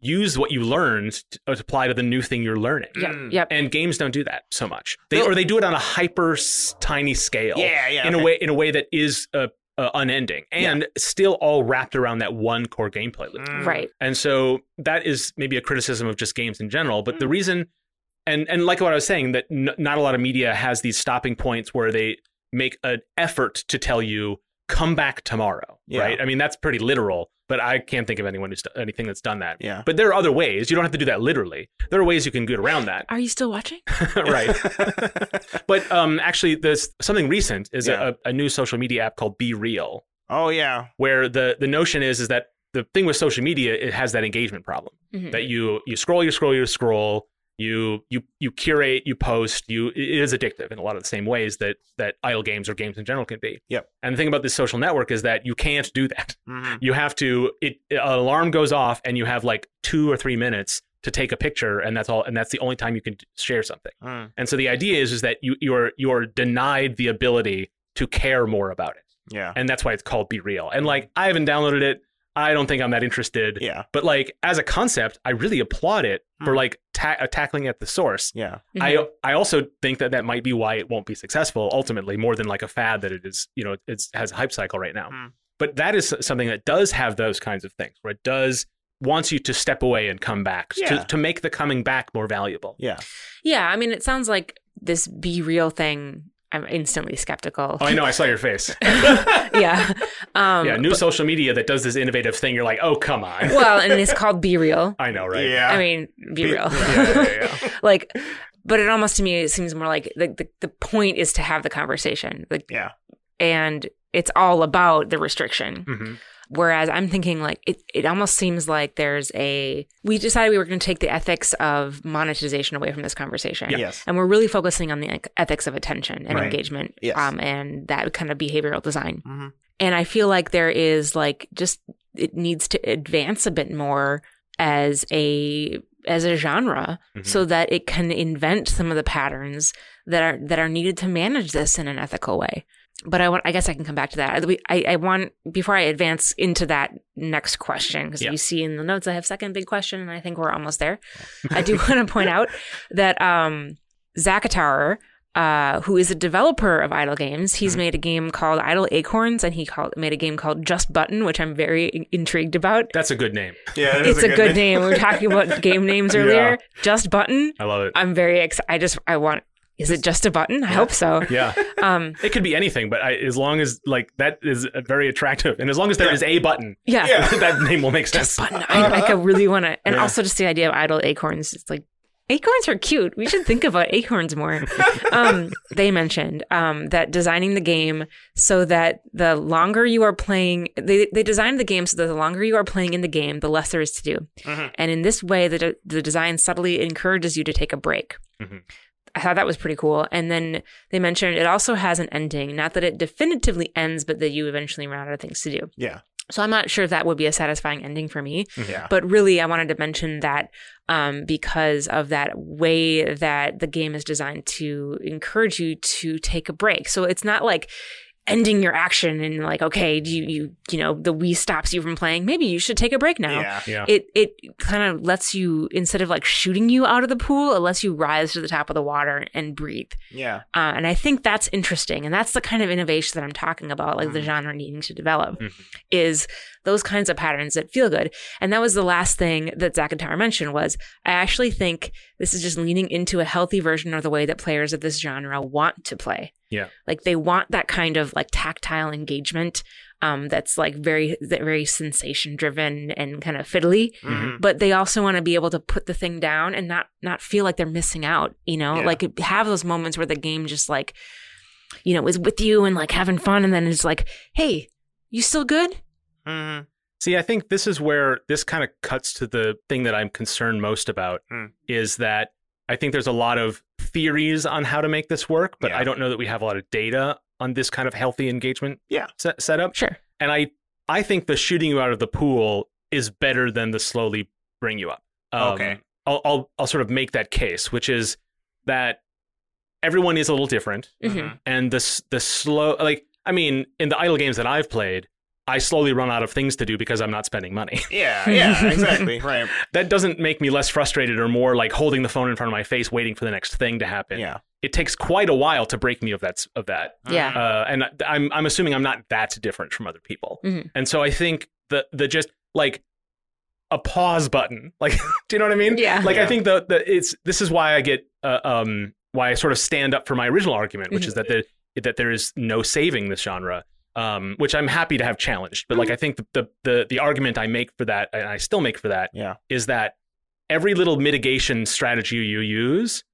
use what you learned to apply to the new thing you're learning. Yep, yep. And games don't do that so much. They or they do it on a hyper tiny scale. Yeah, yeah. In okay. a way in a way that is a Uh, unending and yeah. still all wrapped around that one core gameplay loop. Mm. Right. And so that is maybe a criticism of just games in general. But mm. the reason, and and like what I was saying, that n- not a lot of media has these stopping points where they make an effort to tell you, come back tomorrow. Yeah. Right. I mean, that's pretty literal, but I can't think of anyone who's do- anything that's done that. Yeah. But there are other ways. You don't have to do that literally. There are ways you can get around that. Are you still watching? Right. But um, actually, there's something recent is yeah. a, a new social media app called Be Real. Oh, yeah. Where the, the notion is, is that the thing with social media, it has that engagement problem mm-hmm. that you you scroll, you scroll, you scroll, you you you curate, you post, you it is addictive in a lot of the same ways that that idle games or games in general can be. Yep. And the thing about this social network is that you can't do that. Mm-hmm. You have to it an alarm goes off and you have like two or three minutes to take a picture, and that's all, and that's the only time you can share something. Mm. And so the idea is is that you you're you're denied the ability to care more about it. Yeah. And that's why it's called Be Real. And like I haven't downloaded it. I don't think I'm that interested. Yeah. But like as a concept, I really applaud it mm. for like ta- tackling at the source. Yeah. Mm-hmm. I I also think that that might be why it won't be successful ultimately, more than like a fad that it is, you know, it has a hype cycle right now. Mm. But that is something that does have those kinds of things where it does wants you to step away and come back yeah. to, to make the coming back more valuable. Yeah. Yeah. I mean, it sounds like this Be Real thing. I'm instantly skeptical. Oh, I know. I saw your face. yeah. Um, yeah. New but, social media that does this innovative thing. You're like, oh, come on. Well, and it's called Be Real. I know, right? Yeah. I mean, be, be real. Yeah, yeah, yeah. Like, But it almost, to me, it seems more like the, the, the point is to have the conversation. Like, yeah. And it's all about the restriction. Mm-hmm. Whereas I'm thinking, like, it, it almost seems like there's a – we decided we were going to take the ethics of monetization away from this conversation. Yeah. Yes. And we're really focusing on the ethics of attention and right. engagement yes. um, and that kind of behavioral design. Mm-hmm. And I feel like there is, like, just – it needs to advance a bit more as a – as a genre, mm-hmm. so that it can invent some of the patterns that are that are needed to manage this in an ethical way. But I want, I guess I can come back to that. I, I want, before I advance into that next question, because yeah. you see in the notes I have second big question, and I think we're almost there. I do want to point out that um, Zakatar, uh, who is a developer of Idle Games, he's mm-hmm. made a game called Idle Acorns, and he called, made a game called Just Button, which I'm very in- intrigued about. That's a good name. Yeah, it's a, a good, good name. name. We were talking about game names earlier. Yeah. Just Button. I love it. I'm very excited. I just, I want, is it just a button? I yeah. hope so. Yeah. Um, it could be anything, but I, as long as, like, that is very attractive. And as long as there yeah. is a button, yeah, yeah. that name will make sense. Just Button. I, uh-huh. I really want to, and yeah. also just the idea of Idle Acorns. It's like, acorns are cute. We should think about acorns more. Um, they mentioned um, that designing the game so that the longer you are playing, they, they designed the game so that the longer you are playing in the game, the less there is to do. Mm-hmm. And in this way, the, de- the design subtly encourages you to take a break. Mm-hmm. I thought that was pretty cool. And then they mentioned it also has an ending. Not that it definitively ends, but that you eventually run out of things to do. Yeah. So I'm not sure if that would be a satisfying ending for me. Yeah. But really, I wanted to mention that um, because of that way that the game is designed to encourage you to take a break. So it's not like ending your action and like, okay, do you, you, you know, the Wii stops you from playing. Maybe you should take a break now. Yeah. Yeah. It it kind of lets you, instead of like shooting you out of the pool, it lets you rise to the top of the water and breathe. Yeah. Uh, and I think that's interesting. And that's the kind of innovation that I'm talking about, like mm-hmm. the genre needing to develop mm-hmm. is those kinds of patterns that feel good. And that was the last thing that Zakatar mentioned was, I actually think this is just leaning into a healthy version of the way that players of this genre want to play. Yeah, like they want that kind of like tactile engagement um, that's like very very sensation driven and kind of fiddly, mm-hmm. but they also want to be able to put the thing down and not not feel like they're missing out. You know, yeah. like have those moments where the game just like, you know, is with you and like having fun, and then it's like, hey, you still good? Mm-hmm. See, I think this is where this kind of cuts to the thing that I'm concerned most about mm. is that I think there's a lot of theories on how to make this work, but yeah. I don't know that we have a lot of data on this kind of healthy engagement yeah. set, set up. Sure. And I, I think the shooting you out of the pool is better than the slowly bring you up. Um, okay. I'll, I'll I'll sort of make that case, which is that everyone is a little different. Mm-hmm. And the, the slow, like, I mean, in the idle games that I've played, I slowly run out of things to do because I'm not spending money. Yeah, yeah, exactly. Right. That doesn't make me less frustrated or more like holding the phone in front of my face, waiting for the next thing to happen. Yeah. It takes quite a while to break me of that. Of that. Yeah. Uh, and I'm I'm assuming I'm not that different from other people. Mm-hmm. And so I think the the just like a pause button, like, do you know what I mean? Yeah. Like yeah. I think the the it's this is why I get uh, um why I sort of stand up for my original argument, which mm-hmm. is that the that there is no saving this genre. Um, which I'm happy to have challenged, but like I think the, the the the argument I make for that, and I still make for that, yeah. is that every little mitigation strategy you use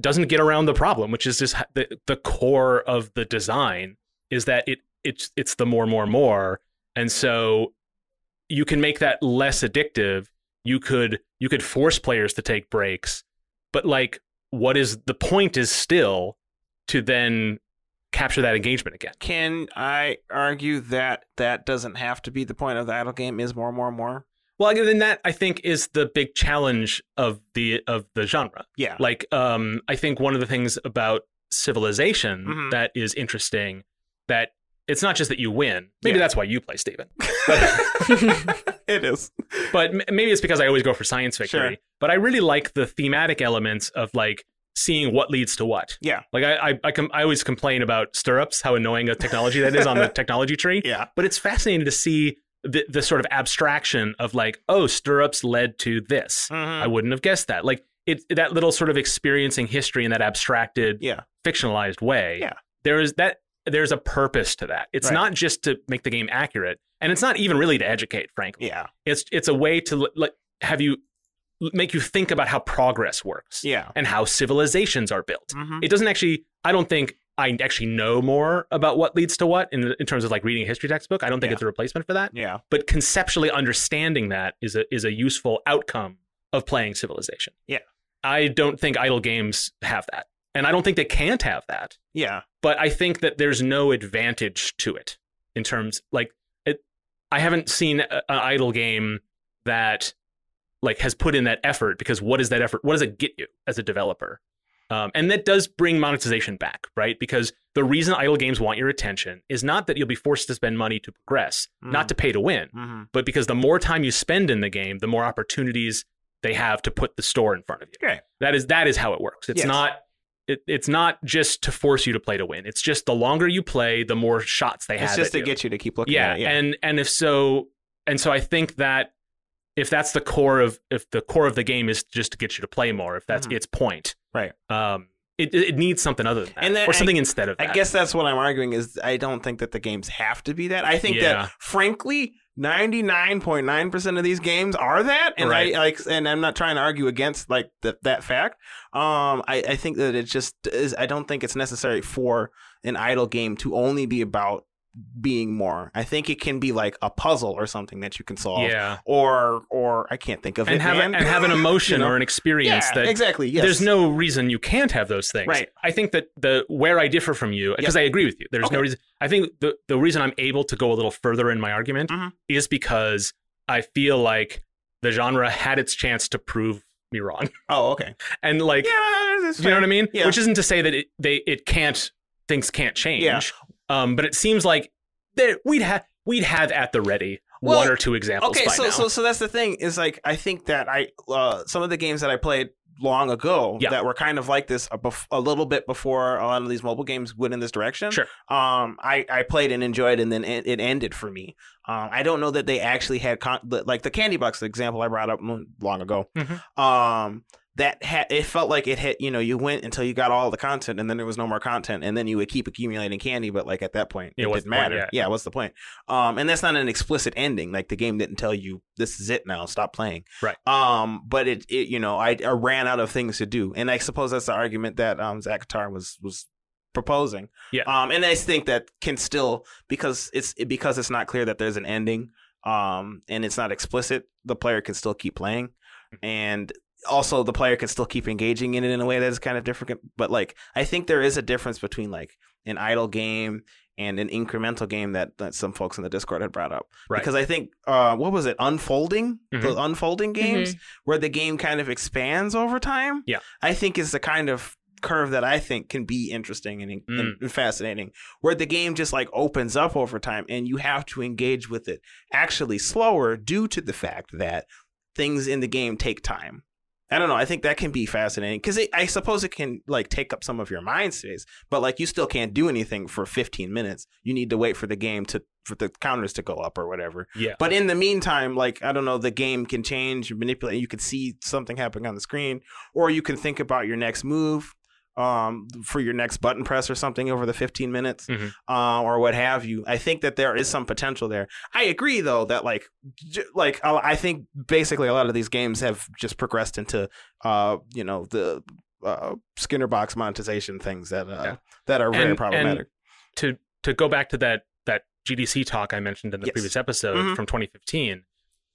doesn't get around the problem, which is just the the core of the design is that it it's it's the more more more, and so you can make that less addictive. You could you could force players to take breaks, but like what is the point is still to then capture that engagement again. Can I argue that that doesn't have to be the point of the idle game is more, more, more? Well, other than that, I think is the big challenge of the of the genre. Yeah. Like, um, I think one of the things about Civilization mm-hmm. that is interesting, that it's not just that you win. Maybe yeah. that's why you play, Stephen. It is. But maybe it's because I always go for science victory. Sure. But I really like the thematic elements of like, seeing what leads to what. Yeah. Like I I, I, com- I always complain about stirrups, how annoying a technology that is on the technology tree. Yeah. But it's fascinating to see the, the sort of abstraction of like, oh, stirrups led to this. Mm-hmm. I wouldn't have guessed that. Like it that little sort of experiencing history in that abstracted, yeah. fictionalized way. Yeah. There is that there's a purpose to that. It's right. not just to make the game accurate. And it's not even really to educate, frankly. Yeah. It's it's a way to like have you make you think about how progress works, yeah, and how civilizations are built. Mm-hmm. It doesn't actually, I don't think I actually know more about what leads to what in, in terms of like reading a history textbook. I don't think yeah. it's a replacement for that. Yeah. But conceptually understanding that is a, is a useful outcome of playing Civilization. Yeah. I don't think idle games have that. And I don't think they can't have that. Yeah. But I think that there's no advantage to it in terms, like, it, I haven't seen a, an idle game that like has put in that effort, because what is that effort? What does it get you as a developer? Um, and that does bring monetization back, right? Because the reason idle games want your attention is not that you'll be forced to spend money to progress, mm. not to pay to win, mm-hmm. but because the more time you spend in the game, the more opportunities they have to put the store in front of you. Okay. That is that is how it works. It's yes. not it, it's not just to force you to play to win. It's just the longer you play, the more shots they it's have. It's just to you. get you to keep looking yeah, at it. Yeah, and and if so, and so I think that if that's the core of if the core of the game is just to get you to play more, if that's mm-hmm. its point, right? Um, it it needs something other than that, and that or something I, instead of that. I guess that's what I'm arguing is I don't think that the games have to be that. I think yeah. that frankly, ninety-nine point nine percent of these games are that, and right. I like, and I'm not trying to argue against like th- that fact. Um, I I think that it just is. I don't think it's necessary for an idle game to only be about being more. I think it can be like a puzzle or something that you can solve, yeah. or or I can't think of and it. Have man. A, and have an emotion you know? or an experience. Yeah, that exactly. Yes. There's no reason you can't have those things. Right. I think that the where I differ from you, because yep. I agree with you. There's okay. no reason. I think the the reason I'm able to go a little further in my argument mm-hmm. is because I feel like the genre had its chance to prove me wrong. Oh, okay. And like, yeah, you fair. know what I mean? Yeah. Which isn't to say that it, they it can't things can't change. Yeah. Um, but it seems like that we'd have we'd have at the ready well, one or two examples. Okay, by so now. so so that's the thing is like I think that I uh, some of the games that I played long ago yeah. that were kind of like this a, bef- a little bit before a lot of these mobile games went in this direction. Sure. Um, I, I played and enjoyed, and then it, it ended for me. Um, I don't know that they actually had con- like the Candy Box example I brought up long ago. Mm-hmm. Um. That had it felt like it hit, you know, you went until you got all the content and then there was no more content and then you would keep accumulating candy. But like at that point, it, it didn't matter. Point, yeah. yeah. What's the point? Um, and that's not an explicit ending. Like the game didn't tell you this is it now. Stop playing. Right. Um, but it, it you know, I, I ran out of things to do. And I suppose that's the argument that um, Zach Katar was was proposing. Yeah. Um, and I think that can still because it's because it's not clear that there's an ending um, and it's not explicit. The player can still keep playing. Mm-hmm. And also, the player can still keep engaging in it in a way that is kind of different. But like, I think there is a difference between like an idle game and an incremental game that, that some folks in the Discord had brought up. Right. Because I think, uh, what was it? Unfolding? Mm-hmm. The unfolding games mm-hmm. where the game kind of expands over time. Yeah. I think is the kind of curve that I think can be interesting and, mm. and fascinating, where the game just like opens up over time and you have to engage with it actually slower due to the fact that things in the game take time. I don't know. I think that can be fascinating because I suppose it can like take up some of your mind space, but like you still can't do anything for fifteen minutes. You need to wait for the game to for the counters to go up or whatever. Yeah. But in the meantime, like, I don't know, the game can change, manipulate. You can see something happening on the screen, or you can think about your next move um, for your next button press or something over the fifteen minutes mm-hmm. uh, or what have you. I think that there is some potential there. I agree, though, that like j- like I think basically a lot of these games have just progressed into, uh, you know, the uh, Skinner box monetization things that uh, yeah. that are really and, problematic. And to to go back to that that G D C talk I mentioned in the yes. previous episode mm-hmm. from twenty fifteen,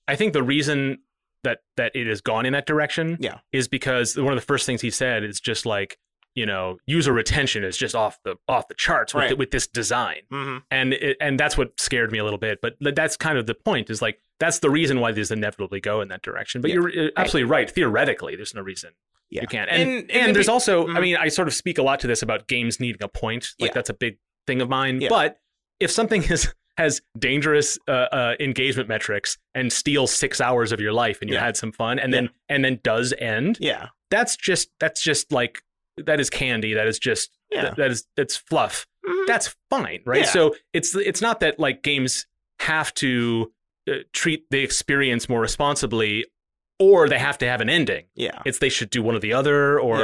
I think the reason that that it has gone in that direction yeah. is because one of the first things he said is just like, you know, user retention is just off the off the charts with, right. the, with this design. Mm-hmm. And it, and that's what scared me a little bit. But that's kind of the point is like, that's the reason why these inevitably go in that direction. But yeah. you're right. absolutely right. Theoretically, there's no reason yeah. you can't. And, and, and there's be, also, mm-hmm. I mean, I sort of speak a lot to this about games needing a point. Like yeah. that's a big thing of mine. Yeah. But if something is has dangerous uh, uh, engagement metrics and steals six hours of your life and you yeah. had some fun and yeah. then and then does end. Yeah, that's just that's just like. That is candy. That is just yeah. that, that is that's fluff. Mm-hmm. That's fine, right? Yeah. So it's it's not that like games have to uh, treat the experience more responsibly, or they have to have an ending. Yeah, it's they should do one or the other, or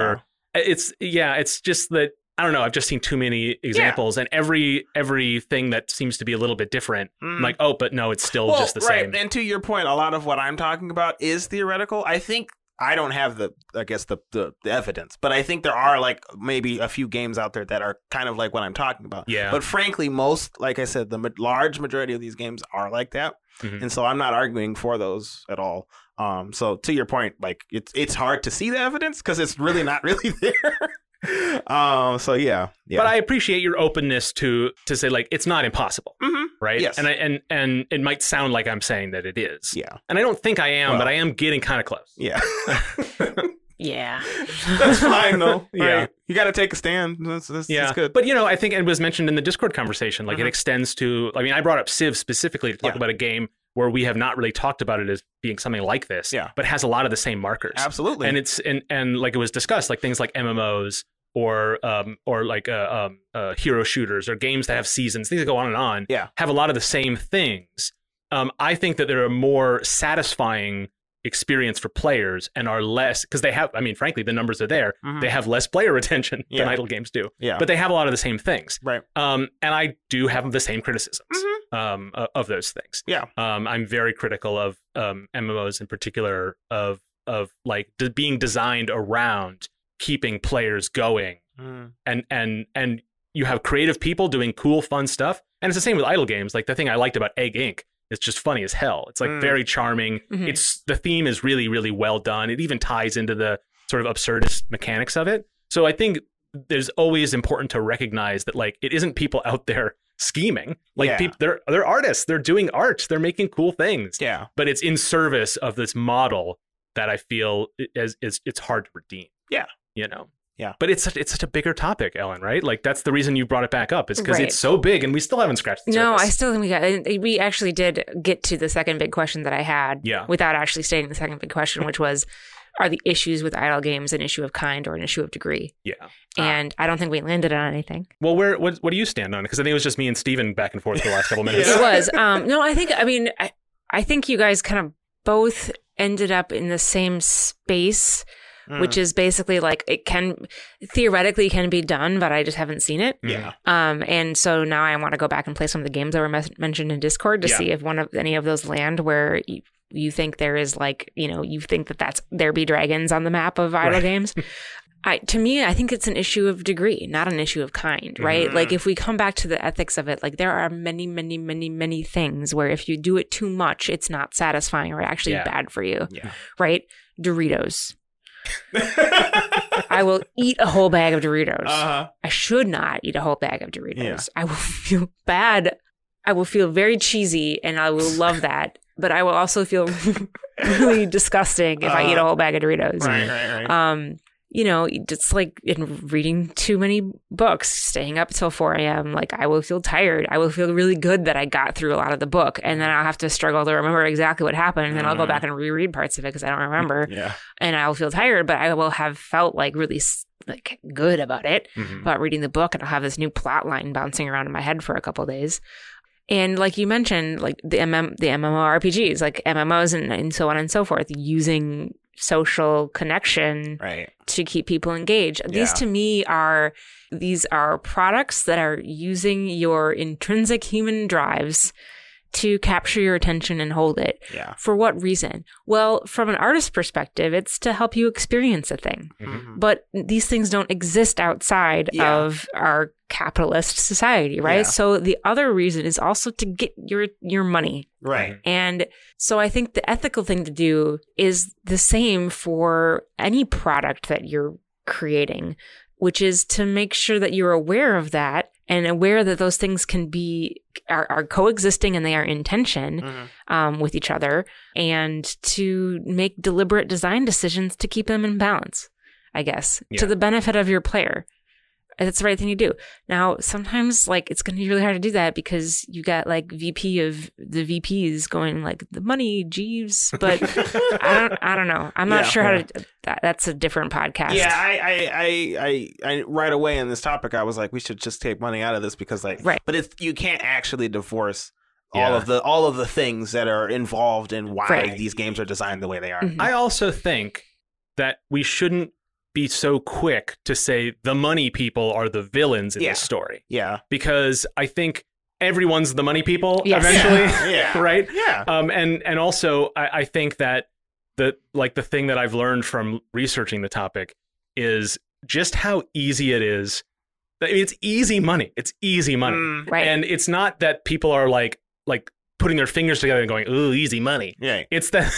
yeah. it's yeah, it's just that I don't know. I've just seen too many examples, yeah. and every everything that seems to be a little bit different, mm. I'm like oh, but no, it's still well, just the right. same. And to your point, a lot of what I'm talking about is theoretical. I think. I don't have the, I guess, the, the, the evidence, but I think there are like maybe a few games out there that are kind of like what I'm talking about. Yeah. But frankly, most, like I said, the large majority of these games are like that. Mm-hmm. And so I'm not arguing for those at all. Um, so to your point, like it's, it's hard to see the evidence because it's really not really there. um, so yeah, yeah. But I appreciate your openness to, to say like, it's not impossible. Mm-hmm. Right. Yes. And I, and, and it might sound like I'm saying that it is. Yeah. And I don't think I am, well, but I am getting kind of close. Yeah. Yeah. That's fine though. Yeah. Right. You got to take a stand. That's, that's, yeah. that's good. But you know, I think it was mentioned in the Discord conversation, like mm-hmm. it extends to, I mean, I brought up Civ specifically to talk yeah. about a game where we have not really talked about it as being something like this, yeah. but has a lot of the same markers. Absolutely. And it's, and, and like it was discussed, like things like M M Os or, um, or like, uh, um, uh, hero shooters or games that have seasons, things that go on and on yeah. have a lot of the same things. Um, I think that there are more satisfying experience for players and are less because they have, I mean, frankly, the numbers are there. Mm-hmm. They have less player retention yeah. than idle games do, yeah. but they have a lot of the same things. Right. Um, and I do have the same criticisms mm-hmm. um, of those things. Yeah. Um, I'm very critical of um, M M Os in particular of, of like de- being designed around keeping players going mm. and, and, and you have creative people doing cool, fun stuff. And it's the same with idle games. Like the thing I liked about Egg Incorporated, it's just funny as hell. It's like mm. very charming. Mm-hmm. It's the theme is really, really well done. It even ties into the sort of absurdist mechanics of it. So I think there's always important to recognize that like it isn't people out there scheming. Like yeah. people, they're they're artists. They're doing art. They're making cool things. Yeah. But it's in service of this model that I feel is is it's hard to redeem. Yeah. You know. Yeah. But it's it's such a bigger topic, Ellen, right? Like that's the reason you brought it back up is because right. it's so big and we still haven't scratched the surface. No, I still think we got we actually did get to the second big question that I had yeah. without actually stating the second big question, which was, are the issues with idle games an issue of kind or an issue of degree? Yeah. And uh, I don't think we landed on anything. Well, where what, what do you stand on? Because I think it was just me and Steven back and forth for the last couple minutes. It was. Um, no, I think, I mean, I, I think you guys kind of both ended up in the same space. Mm. Which is basically like it can theoretically can be done, but I just haven't seen it. Yeah. Um. And so now I want to go back and play some of the games that were mes- mentioned in Discord to yeah. see if one of any of those land where you, you think there is like you know you think that that's there be dragons on the map of idle right. games. I to me I think it's an issue of degree, not an issue of kind. Right. Mm. Like if we come back to the ethics of it, like there are many, many, many, many things where if you do it too much, it's not satisfying or actually yeah. bad for you. Yeah. Right. Doritos. I will eat a whole bag of Doritos. Uh-huh. I should not eat a whole bag of Doritos. Yeah. I will feel bad. I will feel very cheesy and I will love that. But I will also feel really disgusting if uh, I eat a whole bag of Doritos. Right, right, right. Um, you know, it's like in reading too many books, staying up till four a.m., like I will feel tired. I will feel really good that I got through a lot of the book. And then I'll have to struggle to remember exactly what happened. And then I'll go back and reread parts of it because I don't remember. Yeah. And I'll feel tired, but I will have felt like really like good about it, mm-hmm. about reading the book. And I'll have this new plot line bouncing around in my head for a couple of days. And like you mentioned, like the M M, the MMORPGs, like M M Os and, and so on and so forth, using social connection right. to keep people engaged. Yeah. These to me are, these are products that are using your intrinsic human drives to capture your attention and hold it. Yeah. For what reason? Well, from an artist's perspective, it's to help you experience a thing. Mm-hmm. But these things don't exist outside yeah. of our capitalist society, right? Yeah. So the other reason is also to get your your money. Right. And so I think the ethical thing to do is the same for any product that you're creating, which is to make sure that you're aware of that and aware that those things can be are, are coexisting and they are in tension mm-hmm. um, with each other, and to make deliberate design decisions to keep them in balance, I guess, yeah. to the benefit of your player. That's the right thing to do. Now, sometimes like it's going to be really hard to do that because you got like V P of the V Ps going like the money Jeeves, but I don't, I don't know. I'm not yeah, sure yeah. how to. That, that's a different podcast. Yeah, I, I, I, I, I, right away in this topic, I was like, we should just take money out of this because like, right. But it's you can't actually divorce. Yeah. All of the all of the things that are involved in why right. these games are designed the way they are. Mm-hmm. I also think that we shouldn't be so quick to say the money people are the villains in yeah. this story. Yeah. Because I think everyone's the money people yes. eventually. Yeah. yeah. Right? Yeah. Um, and, and also I, I think that the like the thing that I've learned from researching the topic is just how easy it is. It's easy money. It's easy money. Mm, right. And it's not that people are like like putting their fingers together and going, ooh, easy money. Yeah. It's that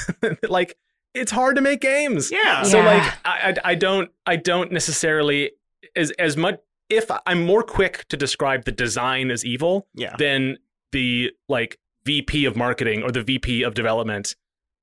like it's hard to make games. Yeah. So yeah. like I, I I don't I don't necessarily as as much if I'm more quick to describe the design as evil yeah. than the like V P of marketing or the V P of development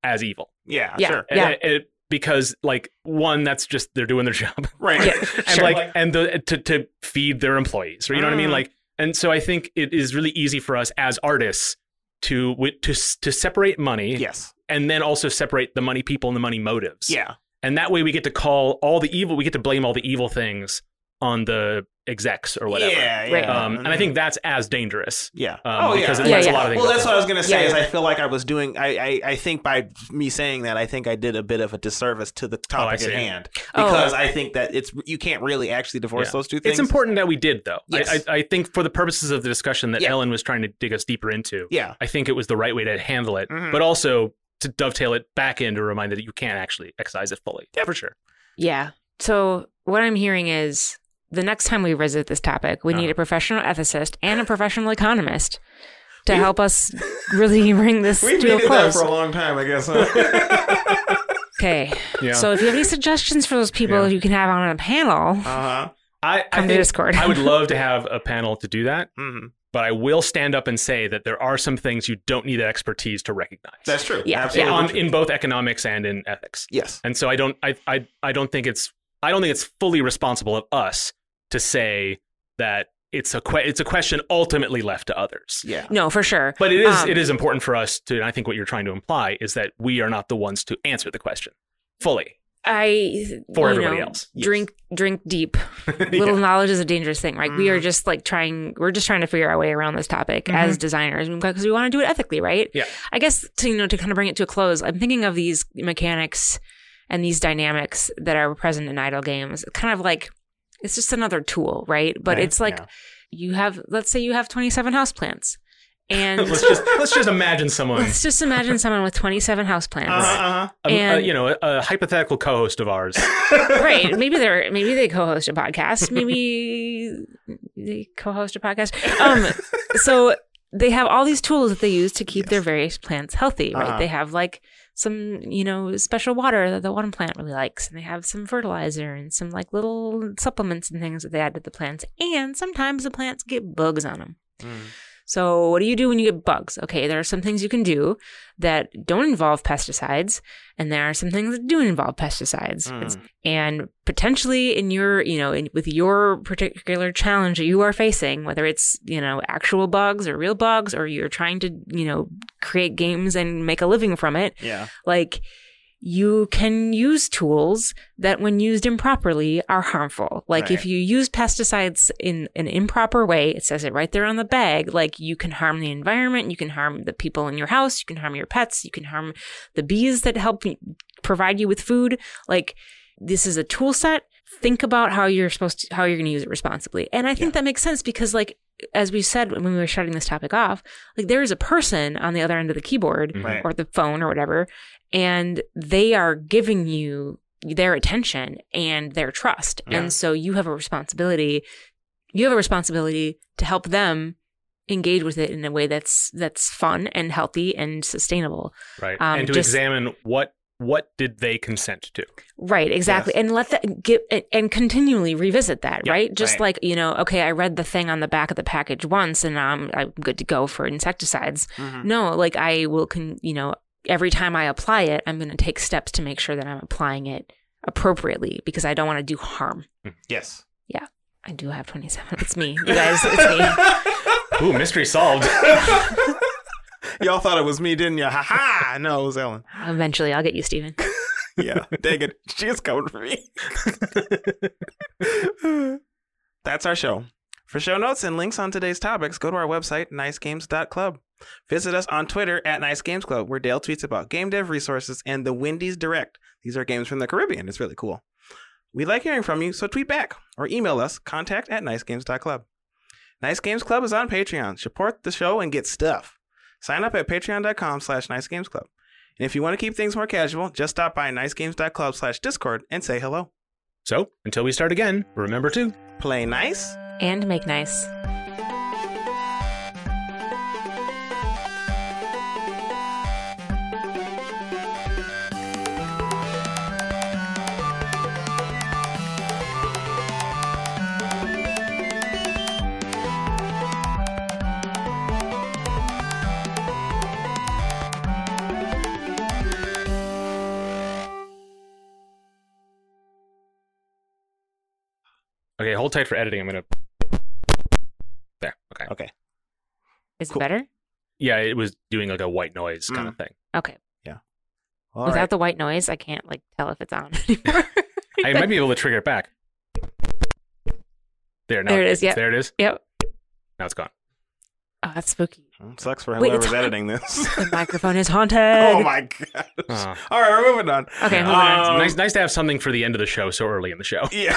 as evil. Yeah, yeah. sure. Yeah. It, it, because like one, that's just they're doing their job. Right. Yeah, and sure. like and the, to to feed their employees. Or, you know mm. what I mean? Like and so I think it is really easy for us as artists to to to separate money. Yes. And then also separate the money people and the money motives. Yeah. And that way we get to call all the evil, we get to blame all the evil things on the execs or whatever. Yeah, yeah. Right. Um, and I think that's as dangerous. Yeah. Um, oh, because yeah. it lets yeah, yeah. a lot of things. Well, that's what I was going to say yeah, is yeah. I feel like I was doing, I, I, I think by me saying that, I think I did a bit of a disservice to the topic oh, at hand. Because oh, I think that it's, you can't really actually divorce yeah. those two things. It's important that we did though. Yes. I, I, I think for the purposes of the discussion that yeah. Ellen was trying to dig us deeper into, yeah. I think it was the right way to handle it, mm-hmm. but also to dovetail it back in to remind that you can't actually excise it fully. Yeah, for sure. Yeah. So what I'm hearing is, the next time we visit this topic, we uh-huh. need a professional ethicist and a professional economist to we, help us really bring this to a close. We've needed that for a long time, I guess. Huh? Okay. Yeah. So if you have any suggestions for those people yeah. you can have on a panel, uh-huh. I, come I to Discord. I would love to have a panel to do that. Mm-hmm. But I will stand up and say that there are some things you don't need that expertise to recognize. That's true. Yeah. Absolutely. On, in both economics and in ethics. Yes. And so I don't. I. I. I don't think it's. I don't think it's fully responsible of us to say that it's a que- it's a question ultimately left to others. Yeah, no, for sure. But it is um, it is important for us to. And I think what you're trying to imply is that we are not the ones to answer the question fully. I for everybody know, else. Drink yes. drink deep. Little yeah. knowledge is a dangerous thing, right? Mm. We are just like trying. We're just trying to figure our way around this topic mm-hmm. as designers because we want to do it ethically, right? Yeah. I guess to you know to kind of bring it to a close, I'm thinking of these mechanics and these dynamics that are present in idle games, kind of like. It's just another tool, right? But right. it's like yeah. you have, let's say you have twenty-seven houseplants. And let's just let's just imagine someone. Let's just imagine someone with twenty-seven houseplants. Uh-huh. And, uh, you know, a, a hypothetical co-host of ours. Right. Maybe they're maybe they co-host a podcast. Maybe they co-host a podcast. Um, so they have all these tools that they use to keep yes. their various plants healthy, right? Uh-huh. They have like some, you know, special water that the one plant really likes. And they have some fertilizer and some like little supplements and things that they add to the plants. And sometimes the plants get bugs on them. Mm. So what do you do when you get bugs? Okay, there are some things you can do that don't involve pesticides. And there are some things that do involve pesticides. Mm. And potentially in your, you know, in, with your particular challenge that you are facing, whether it's, you know, actual bugs or real bugs, or you're trying to, you know, create games and make a living from it. Yeah. Like you can use tools that when used improperly are harmful. Like right. if you use pesticides in an improper way, it says it right there on the bag, like you can harm the environment, you can harm the people in your house, you can harm your pets, you can harm the bees that help provide you with food. Like this is a tool set. Think about how you're supposed to, how you're going to use it responsibly. And I think yeah. that makes sense because like, as we said when we were shutting this topic off, like there is a person on the other end of the keyboard right. or the phone or whatever. And they are giving you their attention and their trust. Yeah. And so you have a responsibility. You have a responsibility to help them engage with it in a way that's that's fun and healthy and sustainable. Right. Um, and to just, examine what what did they consent to. Right. Exactly. Yes. And let that get and continually revisit that. Yep, right. Just right. like, you know, OK, I read the thing on the back of the package once and I'm, I'm good to go for insecticides. Mm-hmm. No, like I will, con- you know. Every time I apply it, I'm going to take steps to make sure that I'm applying it appropriately because I don't want to do harm. Yes. Yeah. I do have twenty-seven. It's me, you guys. It's me. Ooh, mystery solved. Y'all thought it was me, didn't you? Ha ha. No, it was Ellen. Eventually, I'll get you, Stephen. Yeah. Dang it. She is coming for me. That's our show. For show notes and links on today's topics, go to our website, nice games dot club. Visit us on Twitter at Nice Games Club, where Dale tweets about game dev resources and the Wendy's Direct. These are games from the Caribbean. It's really cool. We like hearing from you, so tweet back or email us, contact at nice games dot club. Nice Games Club is on Patreon. Support the show and get stuff. Sign up at patreon dot com slash nice games club. And if you want to keep things more casual, just stop by nicegames dot club slash discord and say hello. So, until we start again, remember to play nice and make nice. Okay, hold tight for editing. I'm gonna. There. Okay. Okay. Is it cool. Better? Yeah, it was doing like a white noise kind mm. of thing. Okay. Yeah. All Without right. the white noise, I can't like tell if it's on anymore. I might be able to trigger it back. There now. There it is. Yeah. There it is. Yep. Now it's gone. Oh, that's spooky. It sucks for whoever's Wait, editing this. The microphone is haunted. Oh my god! Uh, All right, we're moving on. Okay, moving um, on. Nice, nice to have something for the end of the show so early in the show. Yeah.